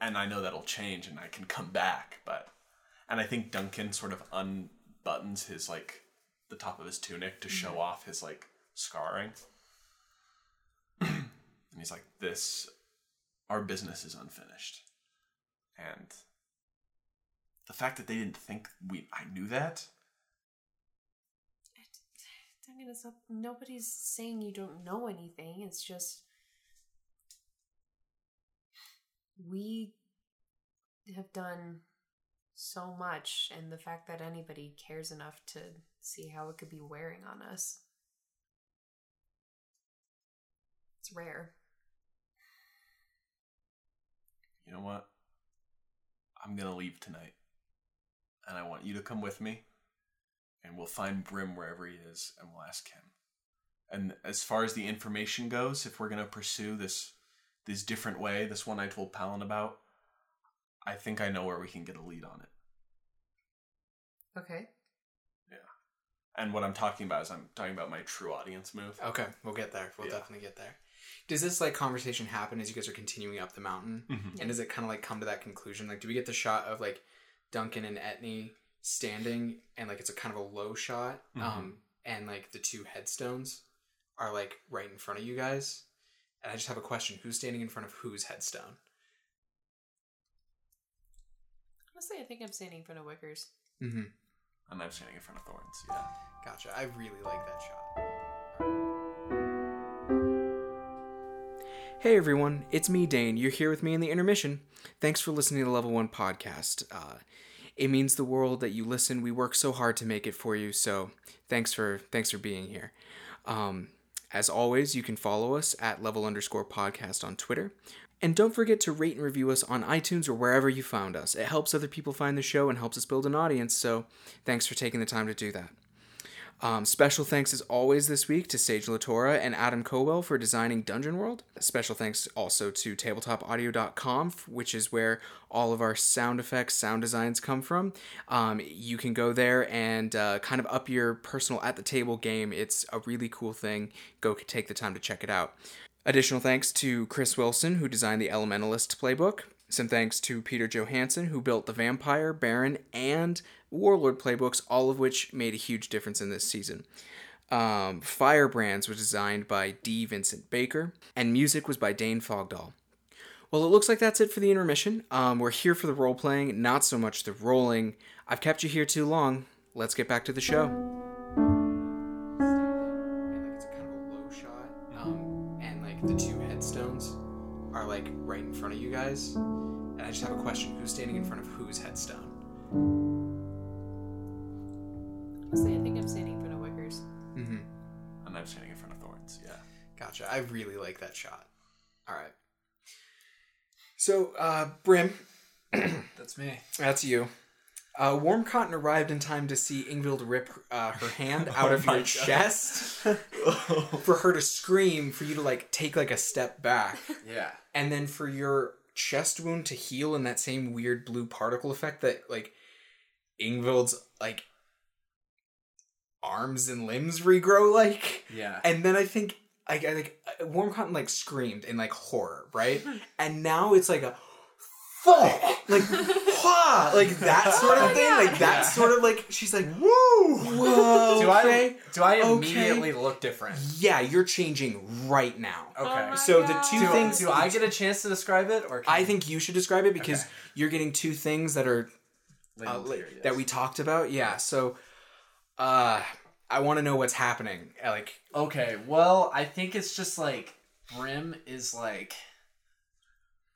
and I know that'll change and I can come back, but and I think Duncan sort of unbuttons his like the top of his tunic to show off his, like, scarring. And he's like, this, our business is unfinished. And the fact that they didn't think we, I knew that. I mean, it's not, nobody's saying you don't know anything. It's just, we have done so much, and the fact that anybody cares enough to see how it could be wearing on us. It's rare. You know what? I'm gonna leave tonight. And I want you to come with me. And we'll find Brim wherever he is, and we'll ask him. And as far as the information goes, if we're gonna pursue this this different way, this one I told Palin about, I think I know where we can get a lead on it. Okay. And what I'm talking about is I'm talking about my true audience move. Okay, we'll get there. We'll yeah. definitely get there. Does this, like, conversation happen as you guys are continuing up the mountain? Mm-hmm. And does it kind of, like, come to that conclusion? Like, do we get the shot of, like, Duncan and Etni standing and, like, it's a kind of a low shot? Mm-hmm. Um, and, like, the two headstones are, like, right in front of you guys? And I just have a question. Who's standing in front of whose headstone? Honestly, I think I'm standing in front of Wicker's. Mm-hmm. And I'm standing in front of Thorns, yeah. Gotcha. I really like that shot. Hey everyone, it's me, Dane. You're here with me in the intermission. Thanks for listening to the Level one Podcast. Uh, it means the world that you listen. We work so hard to make it for you, so thanks for thanks for being here. Um, as always, you can follow us at level underscore podcast on Twitter. And don't forget to rate and review us on iTunes or wherever you found us. It helps other people find the show and helps us build an audience, so thanks for taking the time to do that. Um, special thanks as always this week to Sage Latora and Adam Cowell for designing Dungeon World. Special thanks also to tabletop audio dot com, which is where all of our sound effects, sound designs come from. Um, you can go there and uh, kind of up your personal at-the-table game. It's a really cool thing. Go take the time to check it out. Additional thanks to Chris Wilson, who designed the Elementalist playbook. Some thanks to Peter Johansson, who built the Vampire, Baron, and Warlord playbooks, all of which made a huge difference in this season. Um, Firebrands was designed by D. Vincent Baker, and music was by Dane Fogdahl. Well, it looks like that's it for the intermission. Um, we're here for the role-playing, not so much the rolling. I've kept you here too long. Let's get back to the show. The two headstones are, like, right in front of you guys. And I just have a question. Who's standing in front of whose headstone? Honestly, I think I'm standing in front of Wicker's. Mm-hmm. And I'm standing in front of Thorns, yeah. Gotcha. I really like that shot. All right. So, uh, Brim. That's me. That's you. Uh, Warm Cotton arrived in time to see Ingvild rip uh, her hand out oh of your God. chest for her to scream, for you to like take like a step back. Yeah. And then for your chest wound to heal in that same weird blue particle effect that like Ingvild's like arms and limbs regrow like. Yeah. And then I think I, I think Warm Cotton like screamed in like horror, right? And now it's like a fuck! Like, wha! Like, that sort of thing? Like, that yeah. sort of, like, she's like, woo! Whoa! Do okay, I, do I immediately okay. look different? Yeah, you're changing right now. Okay. Oh so God. the two do, things... Do I get a chance to describe it? Or I think you should describe it because okay. you're getting two things that are... Uh, later, yes. That we talked about. Yeah, so... Uh, I want to know what's happening. Like... Okay, well, I think it's just, like, Brim is, like...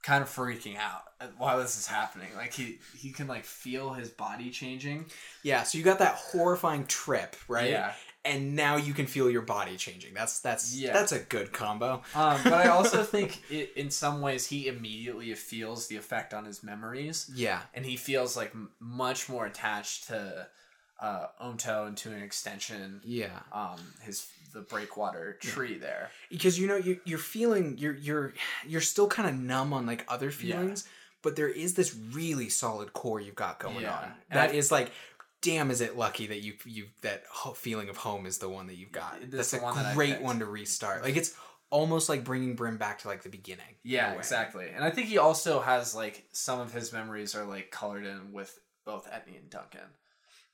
kind of freaking out while this is happening. Like he he can like feel his body changing. Yeah, so you got that horrifying trip, right? Yeah. And now you can feel your body changing. That's that's yeah. that's a good combo. Um, but I also think it, in some ways he immediately feels the effect on his memories. Yeah. And he feels like m- much more attached to uh Onto and to an extension. Yeah. Um his the breakwater tree yeah. there, because you know you you're feeling you're you're you're still kind of numb on like other feelings yeah. but there is this really solid core you've got going yeah. on and that I, is like damn is it lucky that you you that feeling of home is the one that you've got. That's a one great that one to restart. Like it's almost like bringing Brim back to like the beginning. Yeah, exactly. And I think he also has like some of his memories are like colored in with both Etni and Duncan.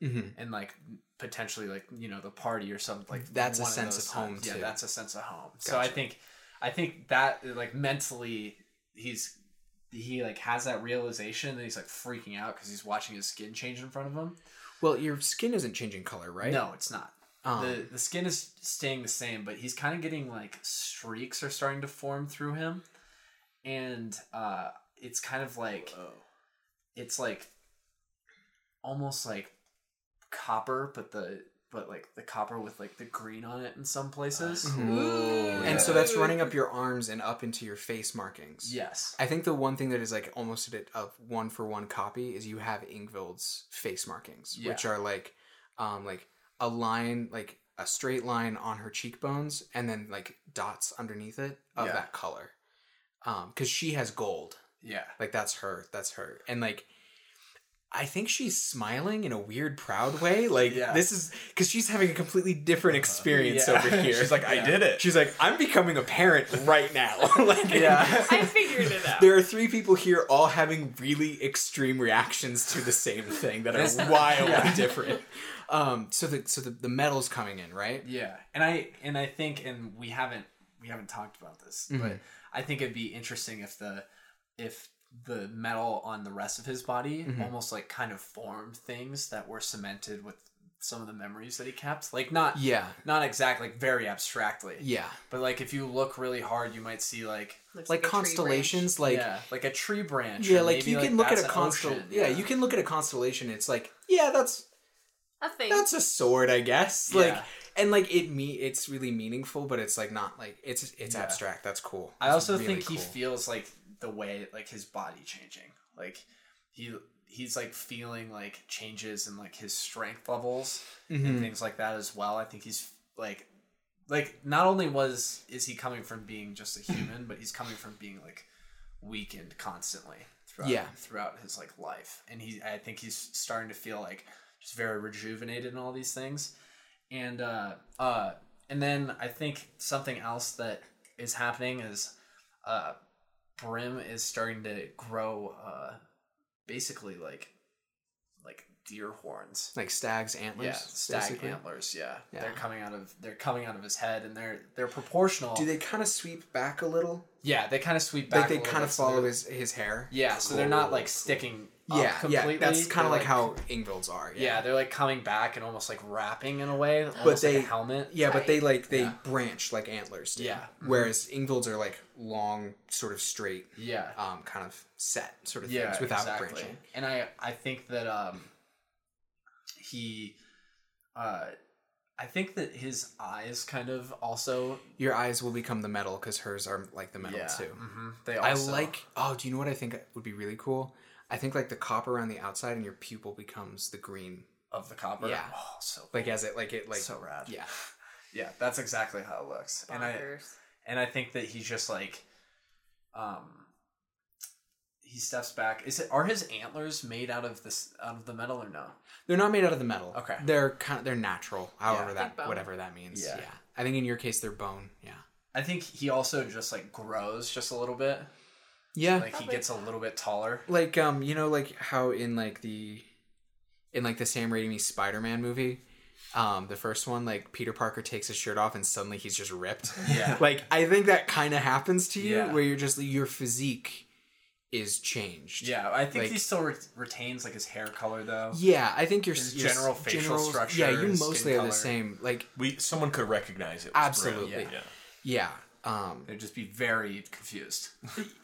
Mm-hmm. And like potentially like, you know, the party or something like that's a sense of, of home. Times. Too. Yeah, that's a sense of home. Gotcha. So I think, I think that like mentally he's, he like has that realization that he's like freaking out because he's watching his skin change in front of him. Well, your skin isn't changing color, right? No, it's not. Um, the the skin is staying the same, but he's kind of getting like streaks are starting to form through him. And, uh, it's kind of like, whoa. It's like almost like copper but the but like the copper with like the green on it in some places. Ooh. Yeah. And so that's running up your arms and up into your face markings. Yes. I think the one thing that is like almost a bit of one for one copy is you have Ingvild's face markings, yeah. which are like um like a line, like a straight line on her cheekbones and then like dots underneath it of yeah. that color. Um cuz she has gold. Yeah. Like that's her that's her. And like I think she's smiling in a weird, proud way. Like, yeah. this is... Because she's having a completely different experience uh, yeah. over here. She's like, I yeah. did it. She's like, I'm becoming a parent right now. Like, yeah. I figured it out. There are three people here all having really extreme reactions to the same thing that are wildly yeah. different. Um, so the so the, the metal's coming in, right? Yeah. And I and I think... And we haven't we haven't talked about this, mm-hmm. but I think it'd be interesting if the... if the metal on the rest of his body mm-hmm. almost like kind of formed things that were cemented with some of the memories that he kept. Like not, yeah, not exactly, like very abstractly. Yeah. But like, if you look really hard, you might see like, like, like constellations, like, yeah, like a tree branch. Yeah. Like you can like look at a constellation. Yeah, yeah. You can look at a constellation. It's like, yeah, that's a thing. That's a sword, I guess. Yeah. Like, and like it me, it's really meaningful, but it's like not like it's, it's yeah. abstract. That's cool. That's I also really think cool. he feels like, the way like his body changing, like he he's like feeling like changes in like his strength levels mm-hmm. and things like that as well. I think he's like like not only was is he coming from being just a human, but he's coming from being like weakened constantly throughout yeah. throughout his like life. And he I think he's starting to feel like just very rejuvenated in all these things. And uh uh and then I think something else that is happening is uh Brim is starting to grow uh, basically like like deer horns. Like stag's antlers. Yeah, stag basically. antlers, yeah. yeah. They're coming out of they're coming out of his head and they're they're proportional. Do they kind of sweep back a little? Yeah, they kind of sweep back like they a little kind of follow so his his hair. Yeah, so cool. They're not like sticking up yeah, completely. Yeah, that's kind of like, like how Ingvild's are. Yeah. yeah, they're like coming back and almost like wrapping in a way, almost but they, like a helmet. Yeah, tight. But they like they yeah. branch like antlers do. Yeah. Mm-hmm. Whereas Ingvild's are like long, sort of straight, yeah, um, kind of set sort of yeah, things without exactly. branching. And I, I think that um, he, uh, I think that his eyes kind of also... Your eyes will become the metal, because hers are like the metal, yeah, too. Mm-hmm. They also... I like... Oh, do you know what I think would be really cool? I think like the copper on the outside and your pupil becomes the green... Of the copper? Yeah. Oh, so cool. Like as it... Like it... Like, so rad. Yeah. Yeah, that's exactly how it looks. And I, and I think that he's just like... um, he steps back. Is it are his antlers made out of this out of the metal or no? They're not made out of the metal. Okay. They're kind of, they're natural, however yeah, that whatever that means. Yeah. yeah. I think in your case they're bone. Yeah. I think he also just like grows just a little bit. Yeah. Like Probably. He gets a little bit taller. Like um you know like how in like the in like the Sam Raimi Spider-Man movie, um the first one, like Peter Parker takes his shirt off and suddenly he's just ripped. Yeah. Like I think that kind of happens to you yeah. where you're just your physique is changed. Yeah, I think like, he still re- retains like his hair color though. Yeah, I think your his your general facial general, structure. Yeah, you mostly are color. The same. Like we, someone could recognize it. Absolutely. Brilliant. Yeah. yeah. Um, They'd just be very confused.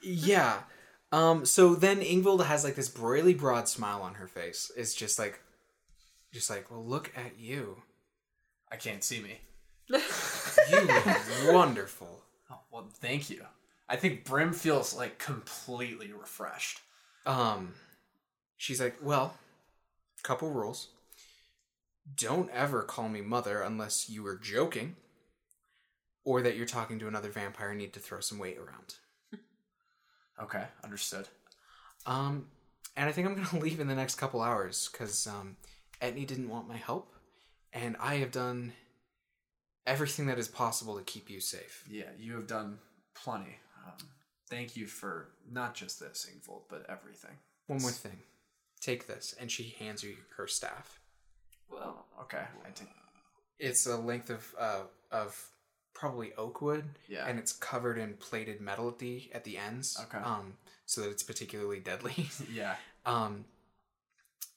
yeah. Um. So then Ingvild has like this really broad smile on her face. It's just like, just like, well, look at you. I can't see me. You look wonderful. Oh, well, thank you. I think Brim feels, like, completely refreshed. Um, she's like, well, couple rules. Don't ever call me mother unless you are joking or that you're talking to another vampire and need to throw some weight around. Okay, understood. Um, and I think I'm going to leave in the next couple hours because um, Etni didn't want my help, and I have done everything that is possible to keep you safe. Yeah, you have done plenty. Um, thank you for not just this, Ingvild, but everything. One more thing. Take this. And she hands you her staff. Well, okay. I take... It's a length of uh, of probably oak wood. Yeah. And it's covered in plated metal at the at the ends. Okay. Um, so that it's particularly deadly. yeah. Um,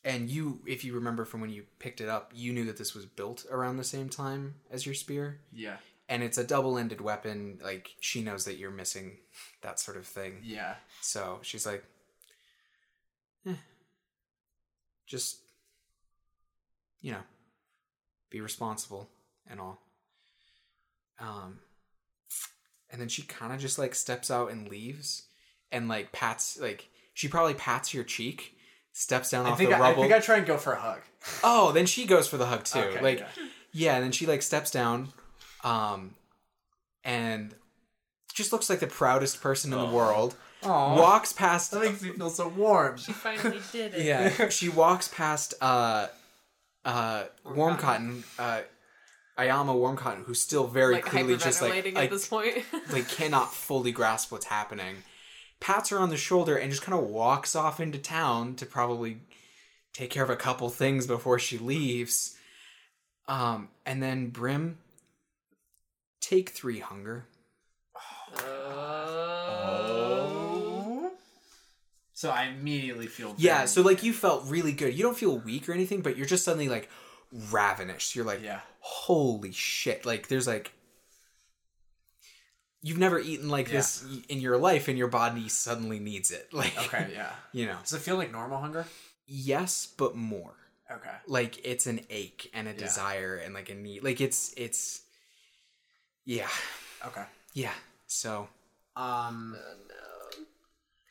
and you, if you remember from when you picked it up, you knew that this was built around the same time as your spear. Yeah. And it's a double-ended weapon. Like, she knows that you're missing that sort of thing. Yeah. So she's like, eh, just, you know, be responsible and all. Um, and then she kind of just, like, steps out and leaves. And, like, pats, like, she probably pats your cheek, steps down I off think the I, rubble. I think I try and go for a hug. Oh, then she goes for the hug, too. Okay, like, okay. yeah, and then she, like, steps down. Um, and just looks like the proudest person in oh. the world. Aww. Walks past. That makes me feel so warm. She finally did it. Yeah. She walks past, uh, uh, Warm, warm Cotton, cotton uh, Ayama Warm Cotton, who's still very like clearly just like, like, at this point. Like cannot fully grasp what's happening. Pats her on the shoulder and just kind of walks off into town to probably take care of a couple things before she leaves. Um, and then Brim, take three hunger. Oh, oh. So I immediately feel bad. Yeah, so like you felt really good. You don't feel weak or anything, but you're just suddenly like ravenous. You're like, yeah. holy shit. Like there's like, you've never eaten like yeah. this in your life and your body suddenly needs it. Like, okay, yeah. You know. Does it feel like normal hunger? Yes, but more. Okay. Like it's an ache and a yeah. desire and like a need. Like it's, it's. Yeah. Okay. Yeah. So. Um. Oh, no.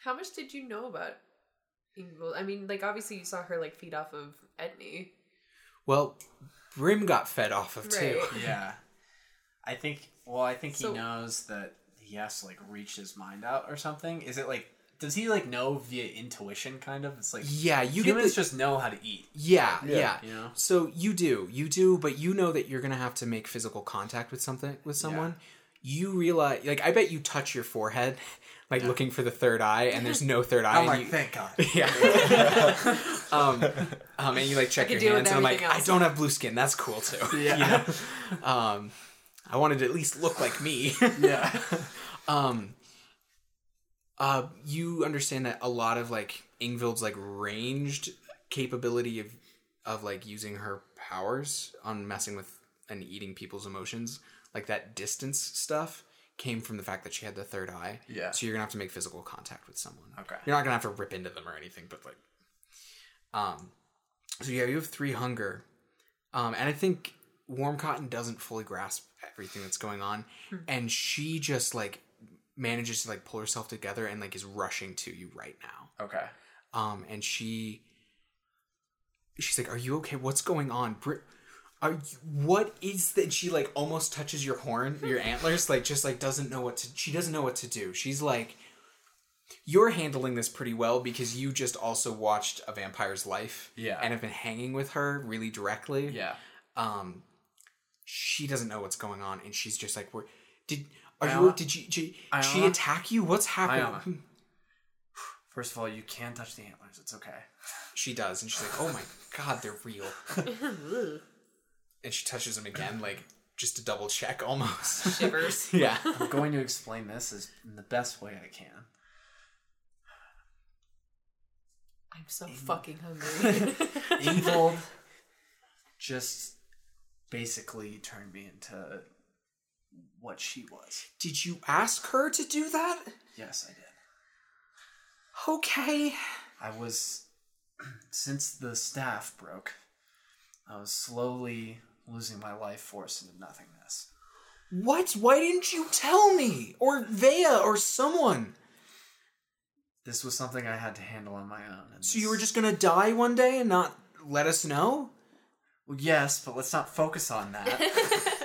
How much did you know about Ingvild? I mean, like, obviously you saw her, like, feed off of Etni. Well, Brim got fed off of, right. too. Yeah. I think, well, I think so, he knows that he has to, like, reach his mind out or something. Is it, like, does he, like, know via intuition, kind of? It's like, yeah, you humans the, just know how to eat. Yeah, yeah, yeah. You know? So you do. You do, but you know that you're going to have to make physical contact with something, with someone. Yeah. You realize, like, I bet you touch your forehead, like, yeah. looking for the third eye, and there's no third eye. I'm like, you, thank God. Yeah. um, um, and you, like, check your hands, and I'm like, else. I don't have blue skin. That's cool, too. Yeah. You know? um, I wanted to at least look like me. yeah. Um... Uh, you understand that a lot of, like, Ingvild's, like, ranged capability of, of, like, using her powers on messing with and eating people's emotions, like, that distance stuff came from the fact that she had the third eye. Yeah. So you're gonna have to make physical contact with someone. Okay. You're not gonna have to rip into them or anything, but, like... Um, so, yeah, you have three hunger. Um, and I think Warm Cotton doesn't fully grasp everything that's going on, mm-hmm. and she just like manages to like pull herself together and like is rushing to you right now. Okay. Um, and she, she's like, "Are you okay? What's going on? Br- are you, what is that?" She like almost touches your horn, your antlers, like just like doesn't know what to. She doesn't know what to do. She's like, you're handling this pretty well because you just also watched A Vampire's Life, yeah, and have been hanging with her really directly, yeah. Um, she doesn't know what's going on, and she's just like, "Where did are Ayana, you? Did you? Did she attack you? What's happening?" Ayana. First of all, you can touch the antlers. It's okay. She does, and she's like, "Oh my god, they're real." And she touches them again, like just to double check, almost shivers. Yeah, I'm going to explain this as in the best way I can. I'm so Ingvild. fucking hungry. Ingvild just basically turned me into what she was. Did you ask her to do that? Yes, I did. Okay. I was, since the staff broke, I was slowly losing my life force into nothingness. What? Why didn't you tell me? Or Veya, or someone? This was something I had to handle on my own. And so this... you were just going to die one day and not let us know? Well, yes, but let's not focus on that.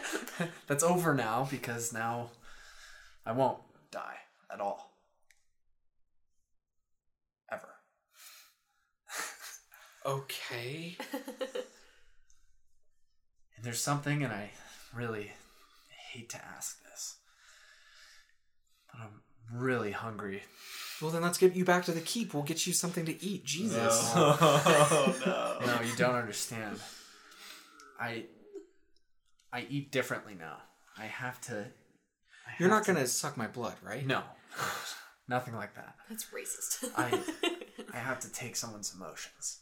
That's over now, because now I won't die at all. Okay. And there's something, and I really hate to ask this, but I'm really hungry. Well, then let's get you back to the keep. We'll get you something to eat. Jesus. No. Oh, no. No, you don't understand. I I eat differently now. I have to... I You're have not going to suck my blood, right? No. Nothing like that. That's racist. I I have to take someone's emotions.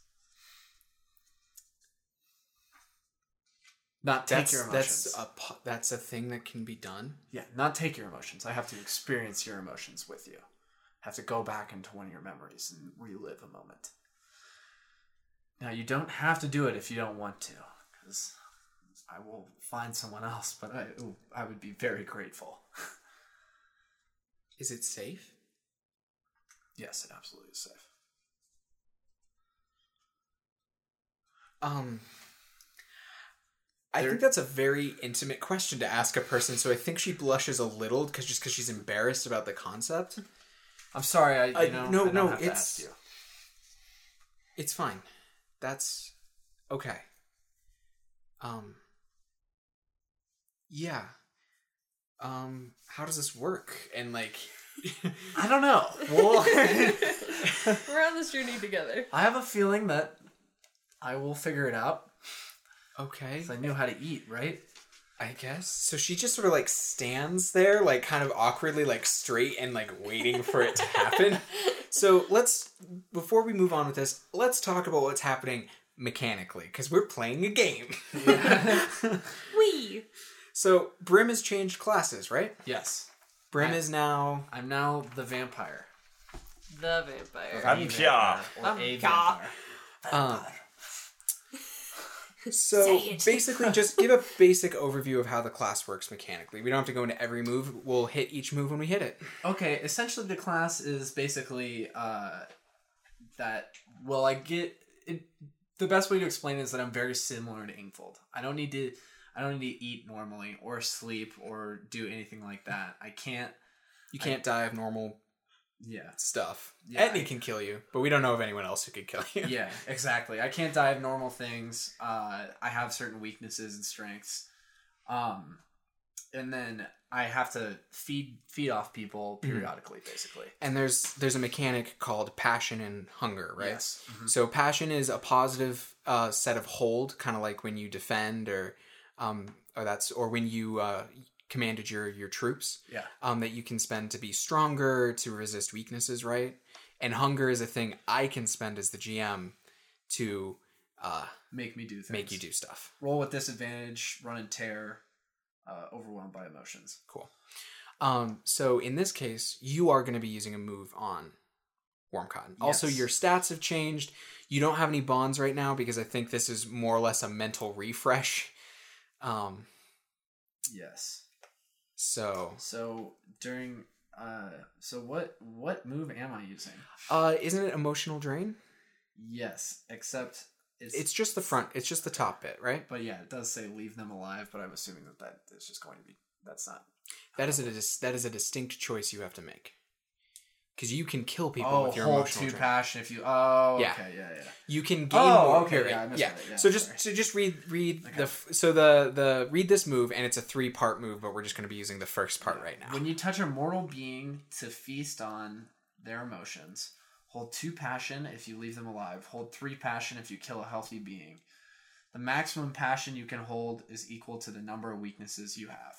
Not take that's, your emotions. That's a, that's a thing that can be done? Yeah, not take your emotions. I have to experience your emotions with you. I have to go back into one of your memories and relive a moment. Now, you don't have to do it if you don't want to, because I will find someone else, but I, I would be very grateful. Is it safe? Yes, it absolutely is safe. Um... I think that's a very intimate question to ask a person, so I think she blushes a little cause, just because she's embarrassed about the concept. I'm sorry, I, you I, know, no, I don't no, have it's, to ask you. It's fine. That's... Okay. Um. Yeah. Um. How does this work? And like... I don't know. Well, we're on this journey together. I have a feeling that I will figure it out. Okay. So I knew how to eat, right? I guess. So she just sort of like stands there, like kind of awkwardly, like straight and like waiting for it to happen. So let's, before we move on with this, let's talk about what's happening mechanically, because we're playing a game. Yeah. Wee. So Brim has changed classes, right? Yes. Brim I'm, is now. I'm now the vampire. The vampire. I'm Pia. Or a vampire. Vampire. So basically just give a basic overview of how the class works mechanically. We don't have to go into every move. We'll hit each move when we hit it. Okay, essentially the class is basically uh, that, well, I get, it, the best way to explain it is that I'm very similar to Ingvild. I don't need to, I don't need to eat normally or sleep or do anything like that. I can't. You can't I, die of normal yeah. stuff. Yeah, Etni I, can kill you, but we don't know of anyone else who could kill you. Yeah, exactly. I can't die of normal things. Uh, I have certain weaknesses and strengths. Um, and then I have to feed feed off people periodically, mm-hmm. basically. And there's there's a mechanic called passion and hunger, right? Yes. Mm-hmm. So passion is a positive uh, set of hold, kind of like when you defend or um or that's or when you uh commanded your your troops, yeah, um, that you can spend to be stronger, to resist weaknesses, right? And hunger is a thing I can spend as the G M to uh, make me do things. Make you do stuff. Roll with disadvantage, run and tear, uh, overwhelmed by emotions. Cool. Um, so in this case, you are going to be using a move on Warm Cotton. Yes. Also, your stats have changed. You don't have any bonds right now because I think this is more or less a mental refresh. Um, yes. So. So during. Uh, so what what move am I using? Uh, isn't it emotional drain? Yes, except it's it's just the front. It's just the top bit, right? But yeah, it does say leave them alive. But I'm assuming that that is just going to be. That's not. That is a that is a distinct choice you have to make. Because you can kill people oh, with your emotional drain. Oh, hold to passion if you. Oh, yeah. Okay, yeah, yeah. You can gain oh, more. Oh, okay, yeah, I missed yeah. that. Yeah, so just sorry. so just read read okay. the so the the read this move, and it's a three part move, but we're just going to be using the first part yeah. right now. When you touch a mortal being to feast on their emotions, hold two passion if you leave them alive. Hold three passion if you kill a healthy being. The maximum passion you can hold is equal to the number of weaknesses you have.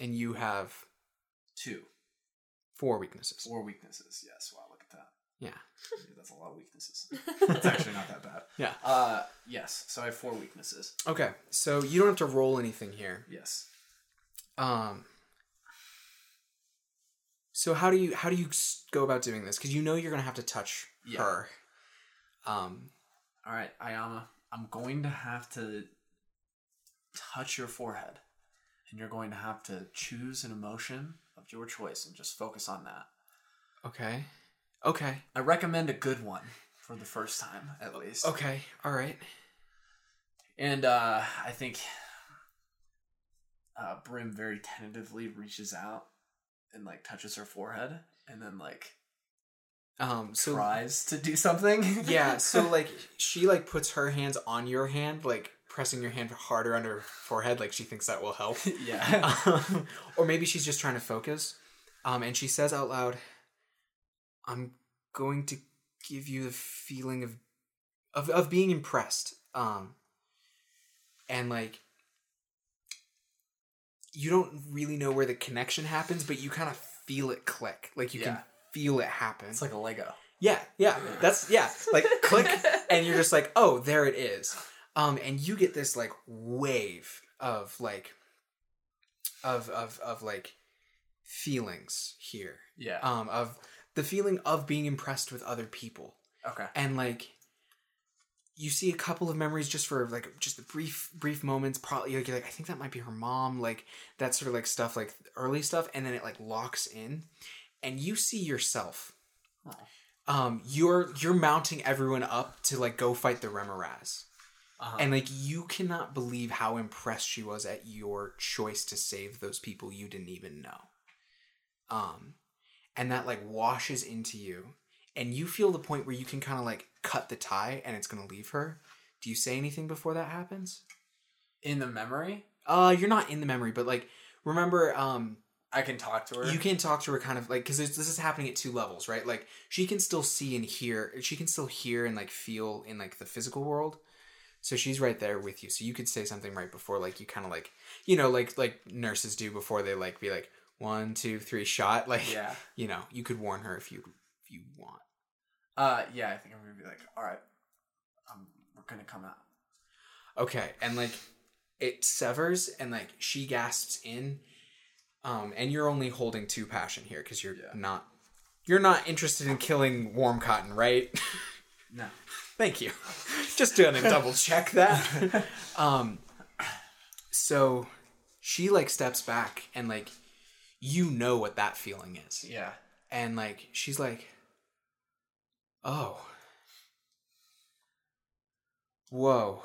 And you have two. Four weaknesses. Four weaknesses, yes. Wow, look at that. Yeah. That's a lot of weaknesses. It's actually not that bad. Yeah. Uh, yes, so I have four weaknesses. Okay, so you don't have to roll anything here. Yes. Um. So how do you how do you go about doing this? Because you know you're going to have to touch yeah. her. Um. All right, Ayama, I'm going to have to touch your forehead. And you're going to have to choose an emotion of your choice and just focus on that. Okay. Okay. I recommend a good one for the first time, at least. Okay. All right. And uh, I think uh, Brim very tentatively reaches out and like touches her forehead and then like um, so, tries to do something. Yeah. So like she like puts her hands on your hand, like pressing your hand harder under her forehead like she thinks that will help. Yeah. Um, or maybe she's just trying to focus. Um, and she says out loud, I'm going to give you the feeling of of, of being impressed. Um, and like, you don't really know where the connection happens, but you kind of feel it click. Like you yeah. can feel it happen. It's like a Lego. Yeah, yeah. yeah. That's, yeah. Like click and you're just like, oh, there it is. Um, and you get this like wave of like, of, of, of like feelings here. Yeah. Um, of the feeling of being impressed with other people. Okay. And like, you see a couple of memories just for like, just the brief, brief moments, probably like, you're like, I think that might be her mom. Like that sort of like stuff, like early stuff. And then it like locks in and you see yourself. Oh. Um, you're, you're mounting everyone up to like go fight the Remoraz. Uh-huh. And, like, you cannot believe how impressed she was at your choice to save those people you didn't even know. Um, and that, like, washes into you. And you feel the point where you can kind of, like, cut the tie and it's going to leave her. Do you say anything before that happens? In the memory? Uh, you're not in the memory, but, like, remember... Um, I can talk to her. You can talk to her kind of, like, because this is happening at two levels, right? Like, she can still see and hear. She can still hear and, like, feel in, like, the physical world. So she's right there with you. So you could say something right before, like, you kind of, like, you know, like like nurses do before they, like, be like, one, two, three, shot. Like, yeah. you know, you could warn her if you if you want. Uh, yeah, I think I'm going to be like, all right, um, we're going to come out. Okay. And, like, it severs and, like, she gasps in. Um, and you're only holding two passion here because you're yeah. not, you're not interested in killing Warm Cotton, right? No. Thank you. Just doing a double check that. Um, so she like steps back and like, you know what that feeling is. Yeah. And like, she's like, oh, whoa.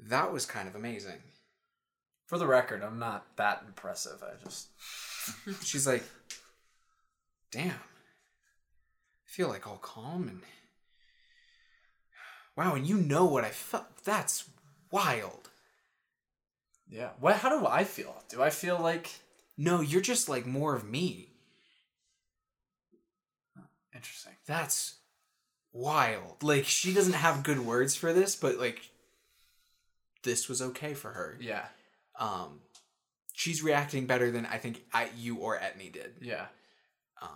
That was kind of amazing. For the record, I'm not that impressive. I just, she's like, damn. Feel like all calm and wow, and you know what I felt. That's wild. Yeah. What? How do I feel? Do I feel like? No, you're just like more of me. Interesting. That's wild. Like she doesn't have good words for this, but like this was okay for her. Yeah. Um, she's reacting better than I think I, you or Etni did. Yeah. Um.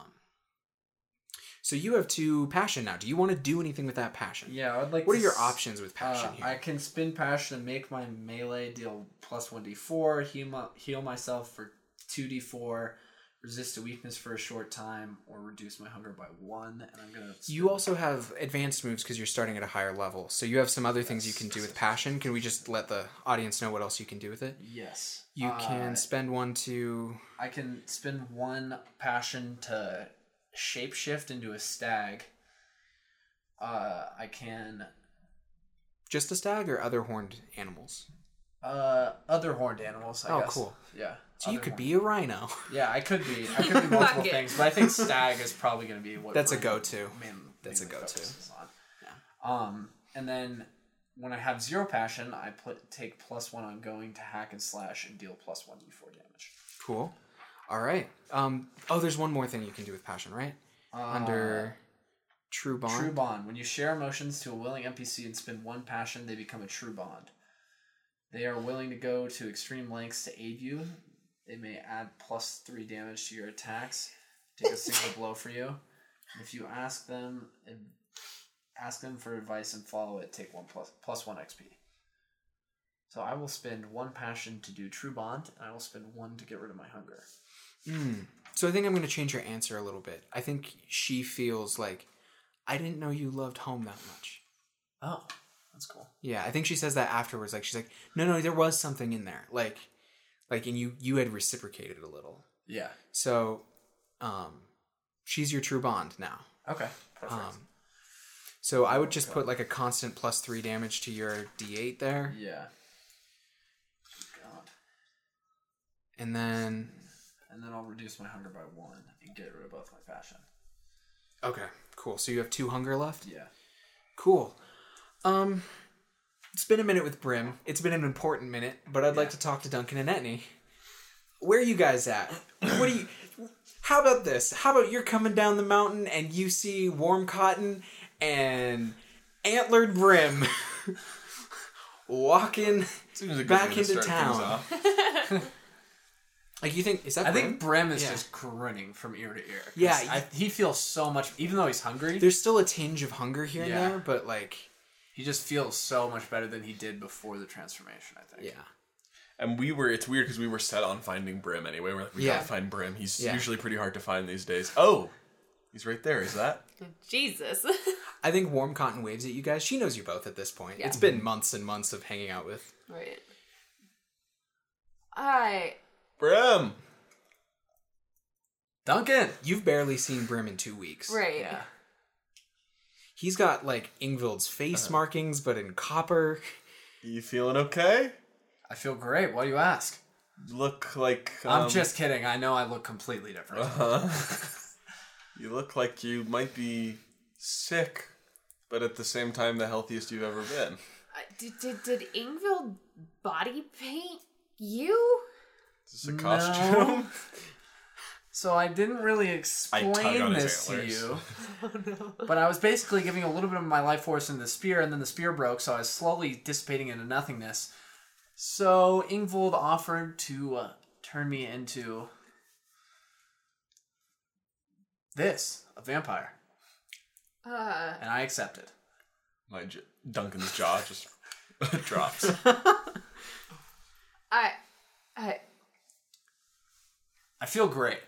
So you have two passion now. Do you want to do anything with that passion? Yeah, I'd like. What to are your s- options with passion? Uh, here? I can spin passion and make my melee deal plus one d four, heal, my, heal myself for two d four, resist a weakness for a short time, or reduce my hunger by one. And I'm gonna. You also have advanced moves because you're starting at a higher level, so you have some other things yes. you can do with passion. Can we just let the audience know what else you can do with it? Yes. You uh, can spend one to... I can spend one passion to shapeshift into a stag. Uh, I can... Just a stag or other horned animals? Uh, other horned animals, I oh, guess. Oh, cool. Yeah. So you could horned. be a rhino. Yeah, I could be. I could be multiple things, but I think stag is probably going to be what... That's a go-to. Man, That's a go-to. Yeah. Um, and then when I have zero passion, I pl- take plus one on going to hack and slash and deal plus one d four damage. Cool. All right. Um. Oh, there's one more thing you can do with passion, right? Uh, Under... True bond. True bond. When you share emotions to a willing N P C and spend one passion, they become a true bond. They are willing to go to extreme lengths to aid you. They may add plus three damage to your attacks. Take a single blow for you. And if you ask them, ask them for advice and follow it. Take one plus plus one X P. So I will spend one passion to do true bond, and I will spend one to get rid of my hunger. Mm. So I think I'm going to change your answer a little bit. I think she feels like, I didn't know you loved home that much. Oh, that's cool. Yeah, I think she says that afterwards. Like, she's like, no, no, there was something in there. Like, like, and you, you had reciprocated a little. Yeah. So, um, she's your true bond now. Okay. Perfect. Um, so I would just okay. put like a constant plus three damage to your D eight there. Yeah. God. And then. And then I'll reduce my hunger by one and get rid of both my passion. Okay, cool. So you have two hunger left? Yeah. Cool. Um, it's been a minute with Brim. It's been an important minute, but I'd yeah. like to talk to Duncan and Etni. Where are you guys at? What do you... How about this? How about you're coming down the mountain and you see Warm Cotton and antlered Brim walking back into town? Like, you think, is that I Brim? think Brim is yeah. just grinning from ear to ear. Yeah. I, he feels so much, even though he's hungry. There's still a tinge of hunger here yeah. and there, but like. He just feels so much better than he did before the transformation, I think. Yeah. And we were, it's weird because we were set on finding Brim anyway. We're like, we yeah. gotta find Brim. He's yeah. usually pretty hard to find these days. Oh, he's right there, is that? Jesus. I think Warm Cotton waves at you guys. She knows you both at this point. Yeah. It's been months and months of hanging out with. Right. I... Brim! Duncan! You've barely seen Brim in two weeks. Right. Yeah. He's got, like, Ingvild's face uh, markings, but in copper. You feeling okay? I feel great. Why do you ask? Look like... Um, I'm just kidding. I know I look completely different. Uh-huh. You look like you might be sick, but at the same time the healthiest you've ever been. Uh, did, did, did Ingvild body paint you? Is this a costume? No. So I didn't really explain this to you. Oh, no. But I was basically giving a little bit of my life force in the spear, and then the spear broke, so I was slowly dissipating into nothingness. So Ingvild offered to uh, turn me into this, a vampire. Uh, and I accepted. My j- Duncan's jaw just drops. I... I I feel great.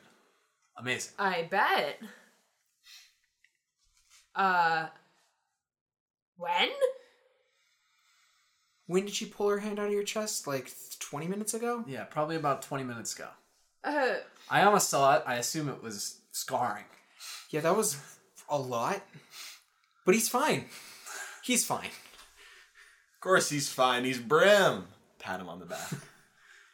Amazing. I bet. Uh, when? When did she pull her hand out of your chest? Like twenty minutes ago? Yeah, probably about twenty minutes ago. Uh, I almost saw it. I assume it was scarring. Yeah, that was a lot. But he's fine. He's fine. Of course he's fine. He's Brim. Pat him on the back.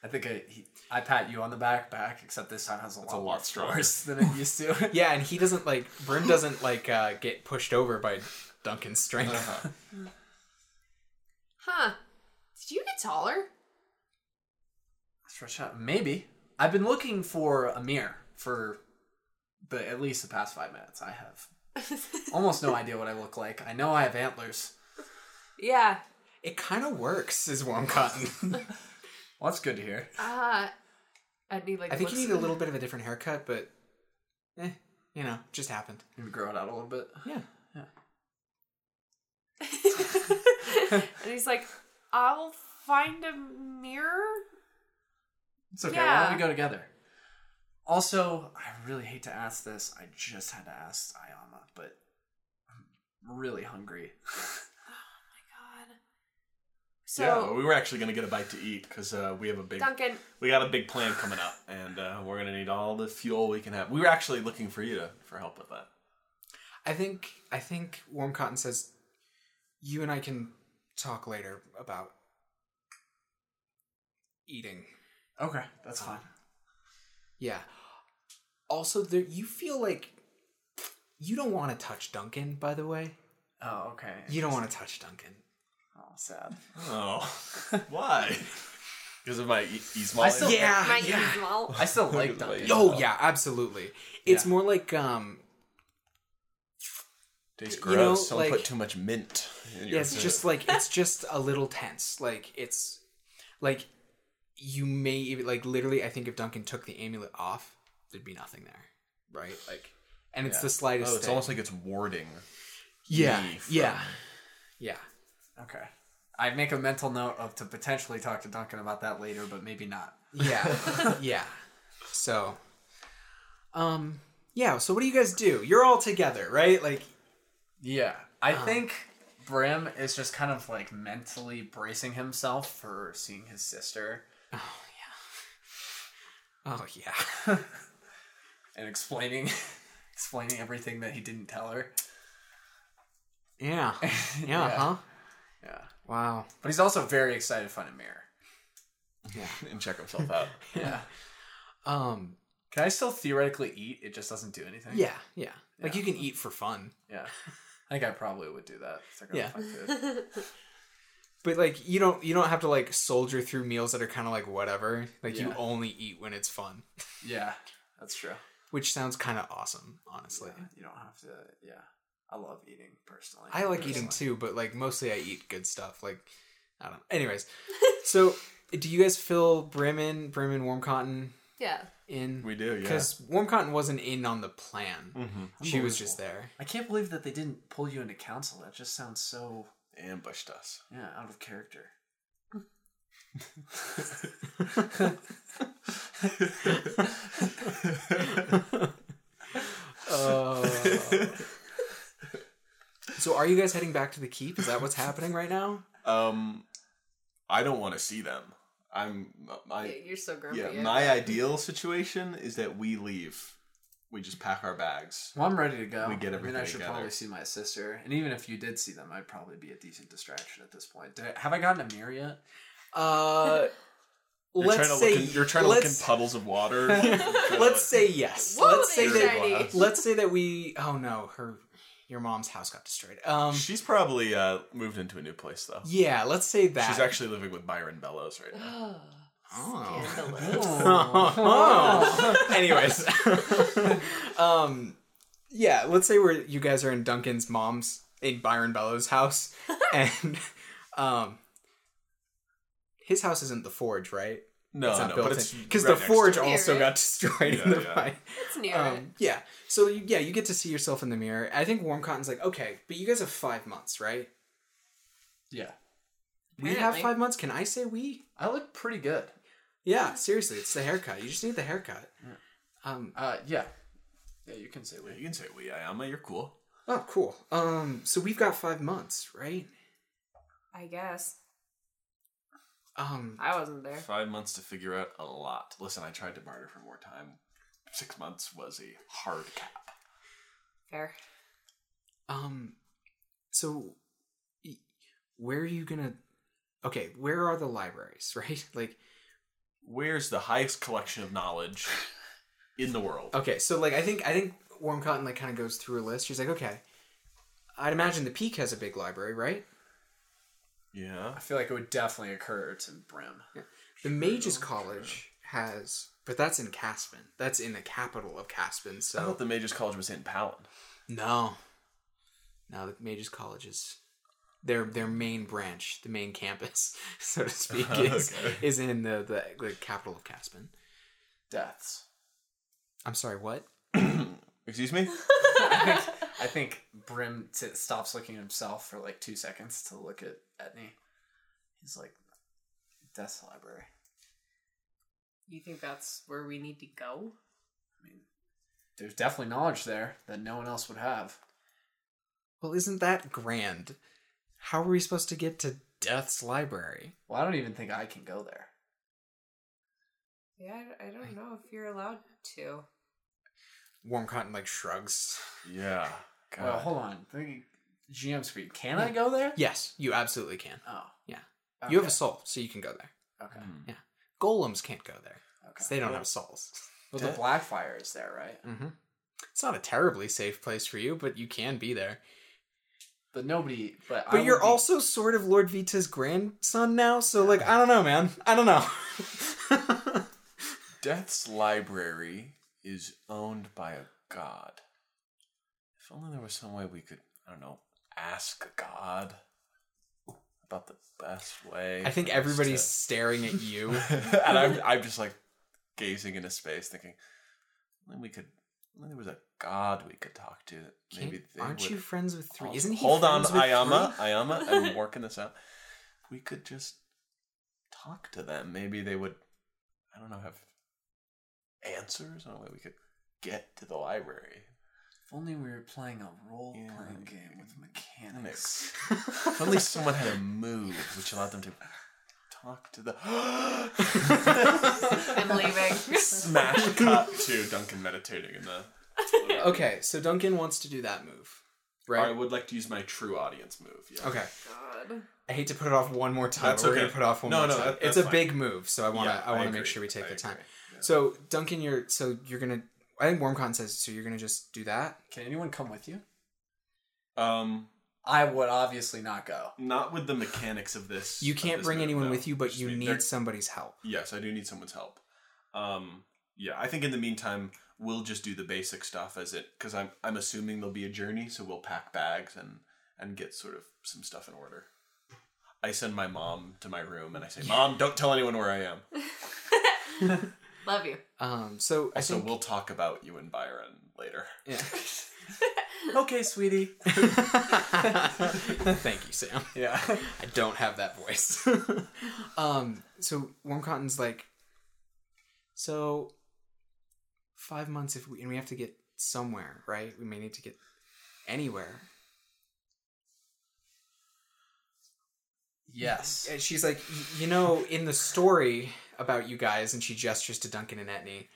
I think I, he, I pat you on the back, back, except this time has a, lot, a lot stronger than it used to. Yeah, and he doesn't, like, Brim doesn't, like, uh, get pushed over by Duncan's strength. Uh-huh. Huh. Did you get taller? Stretch out. Maybe. I've been looking for a mirror for the at least the past five minutes. I have almost no idea what I look like. I know I have antlers. Yeah. It kind of works, is Warm Cotton. Well, that's good to hear. Uh, I need like. I think you need a little bit of a different haircut, but, eh, you know, just happened. Maybe grow it out a little bit. Yeah, yeah. And he's like, "I'll find a mirror." It's okay. Yeah. Why don't we go together? Also, I really hate to ask this. I just had to ask Ayama, but I'm really hungry. So, yeah, we were actually going to get a bite to eat because uh, we have a big Duncan. We got a big plan coming up, and uh, we're going to need all the fuel we can have. We were actually looking for you to, for help with that. I think I think Warm Cotton says you and I can talk later about eating. Okay, that's fine. Um, yeah. Also, there, you feel like you don't want to touch Duncan. By the way. Oh, okay. You don't want to touch Duncan. Oh, sad. Oh, why? Because of my e- Ismail? I still, yeah, my yeah. Ismail. I still like Duncan. Oh, yeah, absolutely. It's yeah. more like... um, tastes gross. You know, Don't like, put too much mint in your yeah, it's food. Just like, it's just a little tense. Like, it's... Like, you may even... Like, literally, I think if Duncan took the amulet off, there'd be nothing there. Right? Like, and it's yeah. the slightest Oh, it's thing. Almost like it's warding. Yeah, from... yeah, yeah. Okay. I make a mental note of to potentially talk to Duncan about that later, but maybe not. Yeah. yeah. So, um, yeah. So what do you guys do? You're all together, right? Like, yeah, I um, think Brim is just kind of like mentally bracing himself for seeing his sister. Oh yeah. Oh yeah. and explaining, explaining everything that he didn't tell her. Yeah. Yeah. yeah. Huh? Yeah. Wow. But he's also very excited to find a mirror. Yeah. and check himself out. yeah. Um, can I still theoretically eat? It just doesn't do anything? Yeah. Yeah. yeah. Like you can eat for fun. Yeah. I think I probably would do that. If I yeah. Food. but like you don't you don't have to like soldier through meals that are kind of like whatever. Like yeah. you only eat when it's fun. yeah. That's true. Which sounds kind of awesome, honestly. Yeah, you don't have to. Yeah. I love eating personally. I like personally. eating too, but like mostly I eat good stuff. Like, I don't know. Anyways, so do you guys fill Brim in, Brim and Warm Cotton? Yeah. In? We do, yeah. Because Warm Cotton wasn't in on the plan. Mm-hmm. She was just there. I can't believe that they didn't pull you into council. That just sounds so... They ambushed us. Yeah, out of character. oh... So are you guys heading back to the keep? Is that what's happening right now? Um, I don't want to see them. I'm. I, You're so grumpy. Yeah, my ideal situation is that we leave. We just pack our bags. Well, I'm ready to go. We get everything together. I mean, I should together. probably see my sister. And even if you did see them, I'd probably be a decent distraction at this point. Did I, have I gotten a mirror yet? Uh... You're let's trying to say look in, you're trying to look in puddles of water. let's look. say yes. Whoa, let's say that. Let's say that we. Oh no, her. Your mom's house got destroyed. Um, She's probably uh, moved into a new place, though. Yeah, let's say that. She's actually living with Byron Bellows right now. oh. Scandalous. oh. oh. Anyways. um, yeah, let's say we're you guys are in Duncan's mom's, in Byron Bellows' house. and um, his house isn't the Forge, right? No, it's not no, built in. Because right the Forge also it. got destroyed yeah, in the yeah. fight. It's near um, it. Yeah. So, you, yeah, you get to see yourself in the mirror. I think Warm Cotton's like, okay, but you guys have five months, right? Yeah. We Apparently. have five months? Can I say we? I look pretty good. Yeah, seriously. It's the haircut. You just need the haircut. Yeah. Um, uh, yeah. Yeah, you can say we. You can say we. Ayama, you're cool. Oh, cool. Um, so we've got five months, right? I guess. Um, I wasn't there. Five months to figure out a lot. Listen, I tried to barter for more time. Six months was a hard cap. Fair. Um, so where are you gonna? Okay, where are the libraries? Right, like where's the highest collection of knowledge in the world? Okay, so like I think I think Warm Cotton like kind of goes through a list. She's like, okay, I'd imagine the Peak has a big library, right? Yeah. I feel like it would definitely occur to Brim. Yeah. The Mages College has... But that's in Caspin. That's in the capital of Caspin, so... I thought the Mages College was in Palin. No. No, the Mages College is... Their their main branch, the main campus, so to speak, is, okay. is in the, the, the capital of Caspin. Death's. I'm sorry, what? Excuse me? I think, I think Brim t- stops looking at himself for like two seconds to look at Etni. He's like, Death's library. You think that's where we need to go? I mean, there's definitely knowledge there that no one else would have. Well, isn't that grand? How are we supposed to get to Death's library? Well, I don't even think I can go there. Yeah, I don't know if you're allowed to. Warm Cotton, like, shrugs. Yeah. God. Well, hold on. G M speak. Can yeah. I go there? Yes, you absolutely can. Oh. Yeah. Okay. You have a soul, so you can go there. Okay. Mm. Yeah. Golems can't go there. Because okay. they don't well, have souls. But the Blackfire is there, right? Mm-hmm. It's not a terribly safe place for you, but you can be there. But nobody... But, but I you're be... also sort of Lord Vita's grandson now, so, yeah. like, I don't know, man. I don't know. Death's library is owned by a god. If only there was some way we could, I don't know, ask a god about the best way. I think everybody's to... staring at you. And I'm, I'm just, like, gazing into space, thinking, then we could... There was a god we could talk to. Maybe they aren't would... you friends with three? Isn't he? Hold on, Ayama, three? Ayama, I'm working this out. We could just talk to them. Maybe they would. I don't know. Have answers? I don't know. We could get to the library. If only we were playing a role-playing yeah. game with mechanics. If only someone had a move which allowed them to. Talk to the... I'm leaving. Smash cut to Duncan meditating in the... Okay, so Duncan wants to do that move, right? I would like to use my true audience move. Yeah. Okay. God. I hate to put it off one more time. That's We're okay. going to put off one no, more no, time. That, it's a fine. Big move, so I want to yeah, I want to make sure we take I the agree. time. Yeah. So, Duncan, you're... So, you're going to... I think Warm Cotton says, so you're going to just do that? Can anyone come with you? Um... I would obviously not go. Not with the mechanics of this. You can't this bring move, anyone no. with you, but Just you need their... somebody's help. Yes, I do need someone's help. Um, yeah, I think in the meantime, we'll just do the basic stuff as it... Because I'm I'm assuming there'll be a journey, so we'll pack bags and, and get sort of some stuff in order. I send my mom to my room, and I say, Mom, don't tell anyone where I am. Love you. Um, so I also, think... we'll talk about you and Byron later. Yeah. Okay, sweetie. Thank you, Sam. Yeah. I don't have that voice. um, so Warm Cotton's like, so five months if we and we have to get somewhere, right? We may need to get anywhere. Yes. And she's like, you know, in the story about you guys, and she gestures to Duncan and Etni,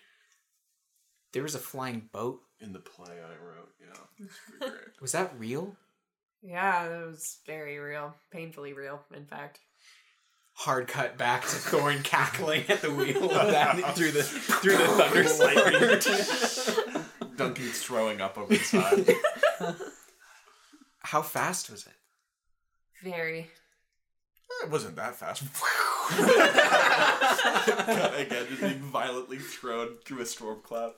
there was a flying boat. In the play I wrote, yeah. It's pretty great. Was that real? Yeah, that was very real. Painfully real, in fact. Hard cut back to Thorn cackling at the wheel of that through the through the thunder lightning. Duncan's throwing up over the side. How fast was it? Very. It wasn't that fast. God, again, just being violently thrown through a storm cloud.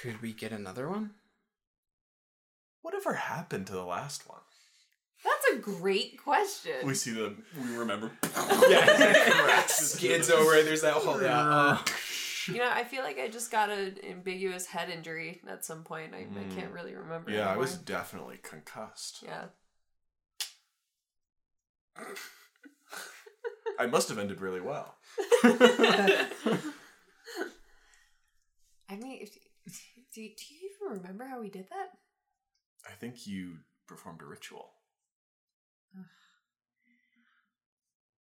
Could we get another one? Whatever happened to the last one? That's a great question. We see them. We remember. Yeah, skids over. There's that whole. Yeah. Uh, you know, I feel like I just got an ambiguous head injury at some point. I, mm. I can't really remember. Yeah, anymore. I was definitely concussed. Yeah. I must have ended really well. I mean, if, do, you, do you even remember how we did that? I think you performed a ritual. Ugh.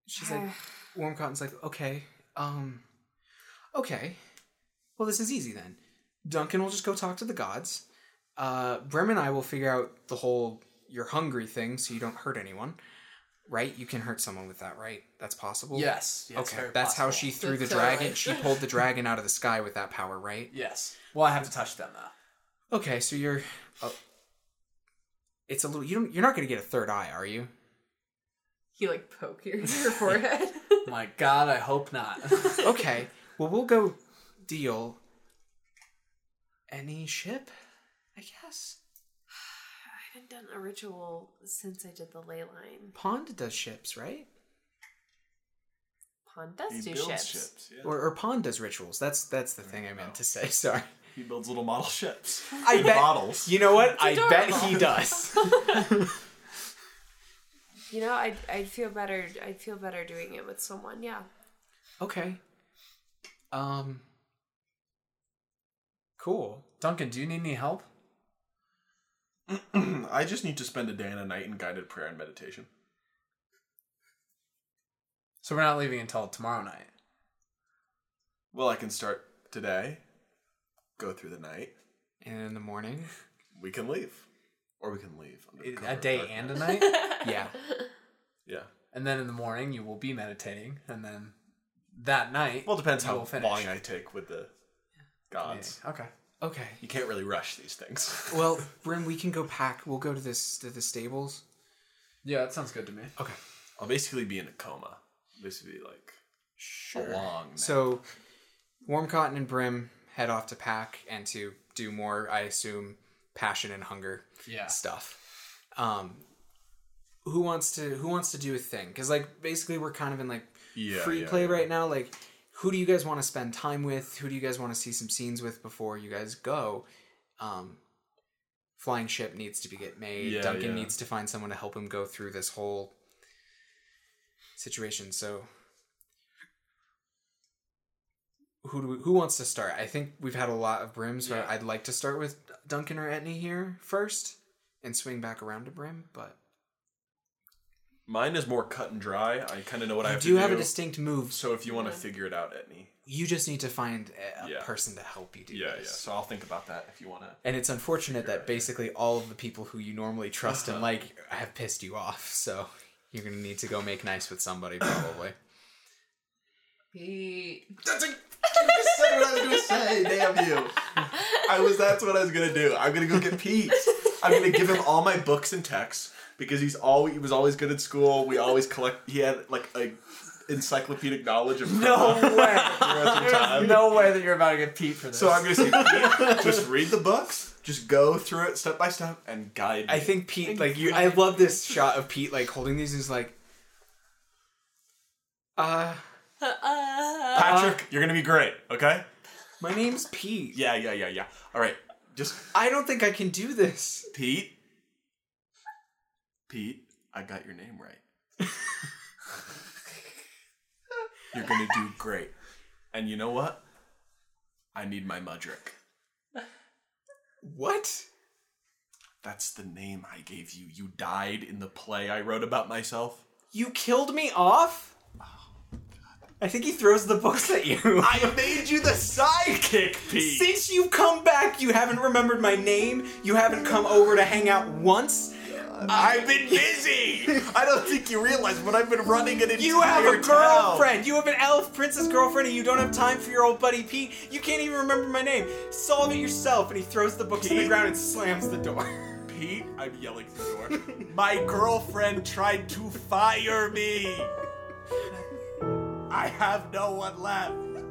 She's like, Warm Cotton's like, okay, um, okay. Well, this is easy then. Duncan will just go talk to the gods. Uh, Brem and I will figure out the whole you're hungry thing so you don't hurt anyone. Right? You can hurt someone with that, right? That's possible? Yes. yes okay. That's possible. How she threw That's the dragon. Right. She pulled the dragon out of the sky with that power, right? Yes. Well, I have to touch them, though. Okay, so you're... Oh, it's a little... You don't, you're not going to get a third eye, are you? You, like, poke your, your forehead. My God, I hope not. Okay. Well, we'll go deal any ship, I guess. I haven't done a ritual since I did the ley line. Pond does ships, right? Pond does he do ships. ships yeah. Or, or Pond does rituals. That's that's the I thing I meant know. to say. Sorry. He builds little model ships. I bet. Models. You know what? I bet he does. You know, I'd I'd feel better. I'd feel better doing it with someone. Yeah. Okay. Um. Cool. Duncan, do you need any help? I just need to spend a day and a night in guided prayer and meditation. So we're not leaving until tomorrow night. Well, I can start today, go through the night. And in the morning? We can leave. Or we can leave. Under a day and a night? Yeah. Yeah. And then in the morning, you will be meditating. And then that night, well, it depends how long I take with the gods. Yeah. Okay. Okay. You can't really rush these things. Well, Brim, we can go pack. We'll go to this to the stables. Yeah, that sounds good to me. Okay. I'll basically be in a coma. Basically, like, sure. A long nap. So, Warm Cotton and Brim head off to pack and to do more, I assume, passion and hunger yeah. stuff. Um, who wants to who wants to do a thing? Because, like, basically we're kind of in, like, yeah, free yeah, play yeah. right now. Like, who do you guys want to spend time with? Who do you guys want to see some scenes with before you guys go? Um, flying ship needs to be get made. Yeah, Duncan yeah. needs to find someone to help him go through this whole situation. So who do we, who wants to start? I think we've had a lot of Brim, so yeah. I'd like to start with Duncan or Etni here first and swing back around to Brim, but mine is more cut and dry. I kind of know what you I have do to do. You do have a distinct move. So if you want to figure it out, Etni. You just need to find a yeah. person to help you do yeah, this. Yeah, yeah. So I'll think about that if you want to. And it's unfortunate that basically all of the people who you normally trust and like have pissed you off. So you're going to need to go make nice with somebody probably. Pete. That's a... You just said what I was going to say. Damn you. I was... That's what I was going to do. I'm going to go get Pete. I'm going to give him all my books and texts. Because he's always, he was always good at school. We always collect... He had, like, a encyclopedic knowledge of... No way. There's no way that you're about to get Pete for this. So I'm going to say, just read the books, just go through it step by step, and guide I me. think Pete, like, you... I love this shot of Pete, like, holding these, and he's like... Uh... uh Patrick, uh, you're going to be great, okay? My name's Pete. Yeah, yeah, yeah, yeah. All right, just... I don't think I can do this. Pete? Pete, I got your name right. You're going to do great. And you know what? I need my mudrick. What? That's the name I gave you. You died in the play I wrote about myself. You killed me off? Oh, God. I think he throws the books at you. I made you the sidekick, Pete. Since you come back, you haven't remembered my name. You haven't come over to hang out once. I've been busy! I don't think you realize, but I've been running an entire town. You have a girlfriend! Town. You have an elf princess girlfriend and you don't have time for your old buddy Pete. You can't even remember my name. Solve it yourself. And he throws the books Pete? on the ground and slams the door. Pete, I'm yelling through the door. My girlfriend tried to fire me! I have no one left.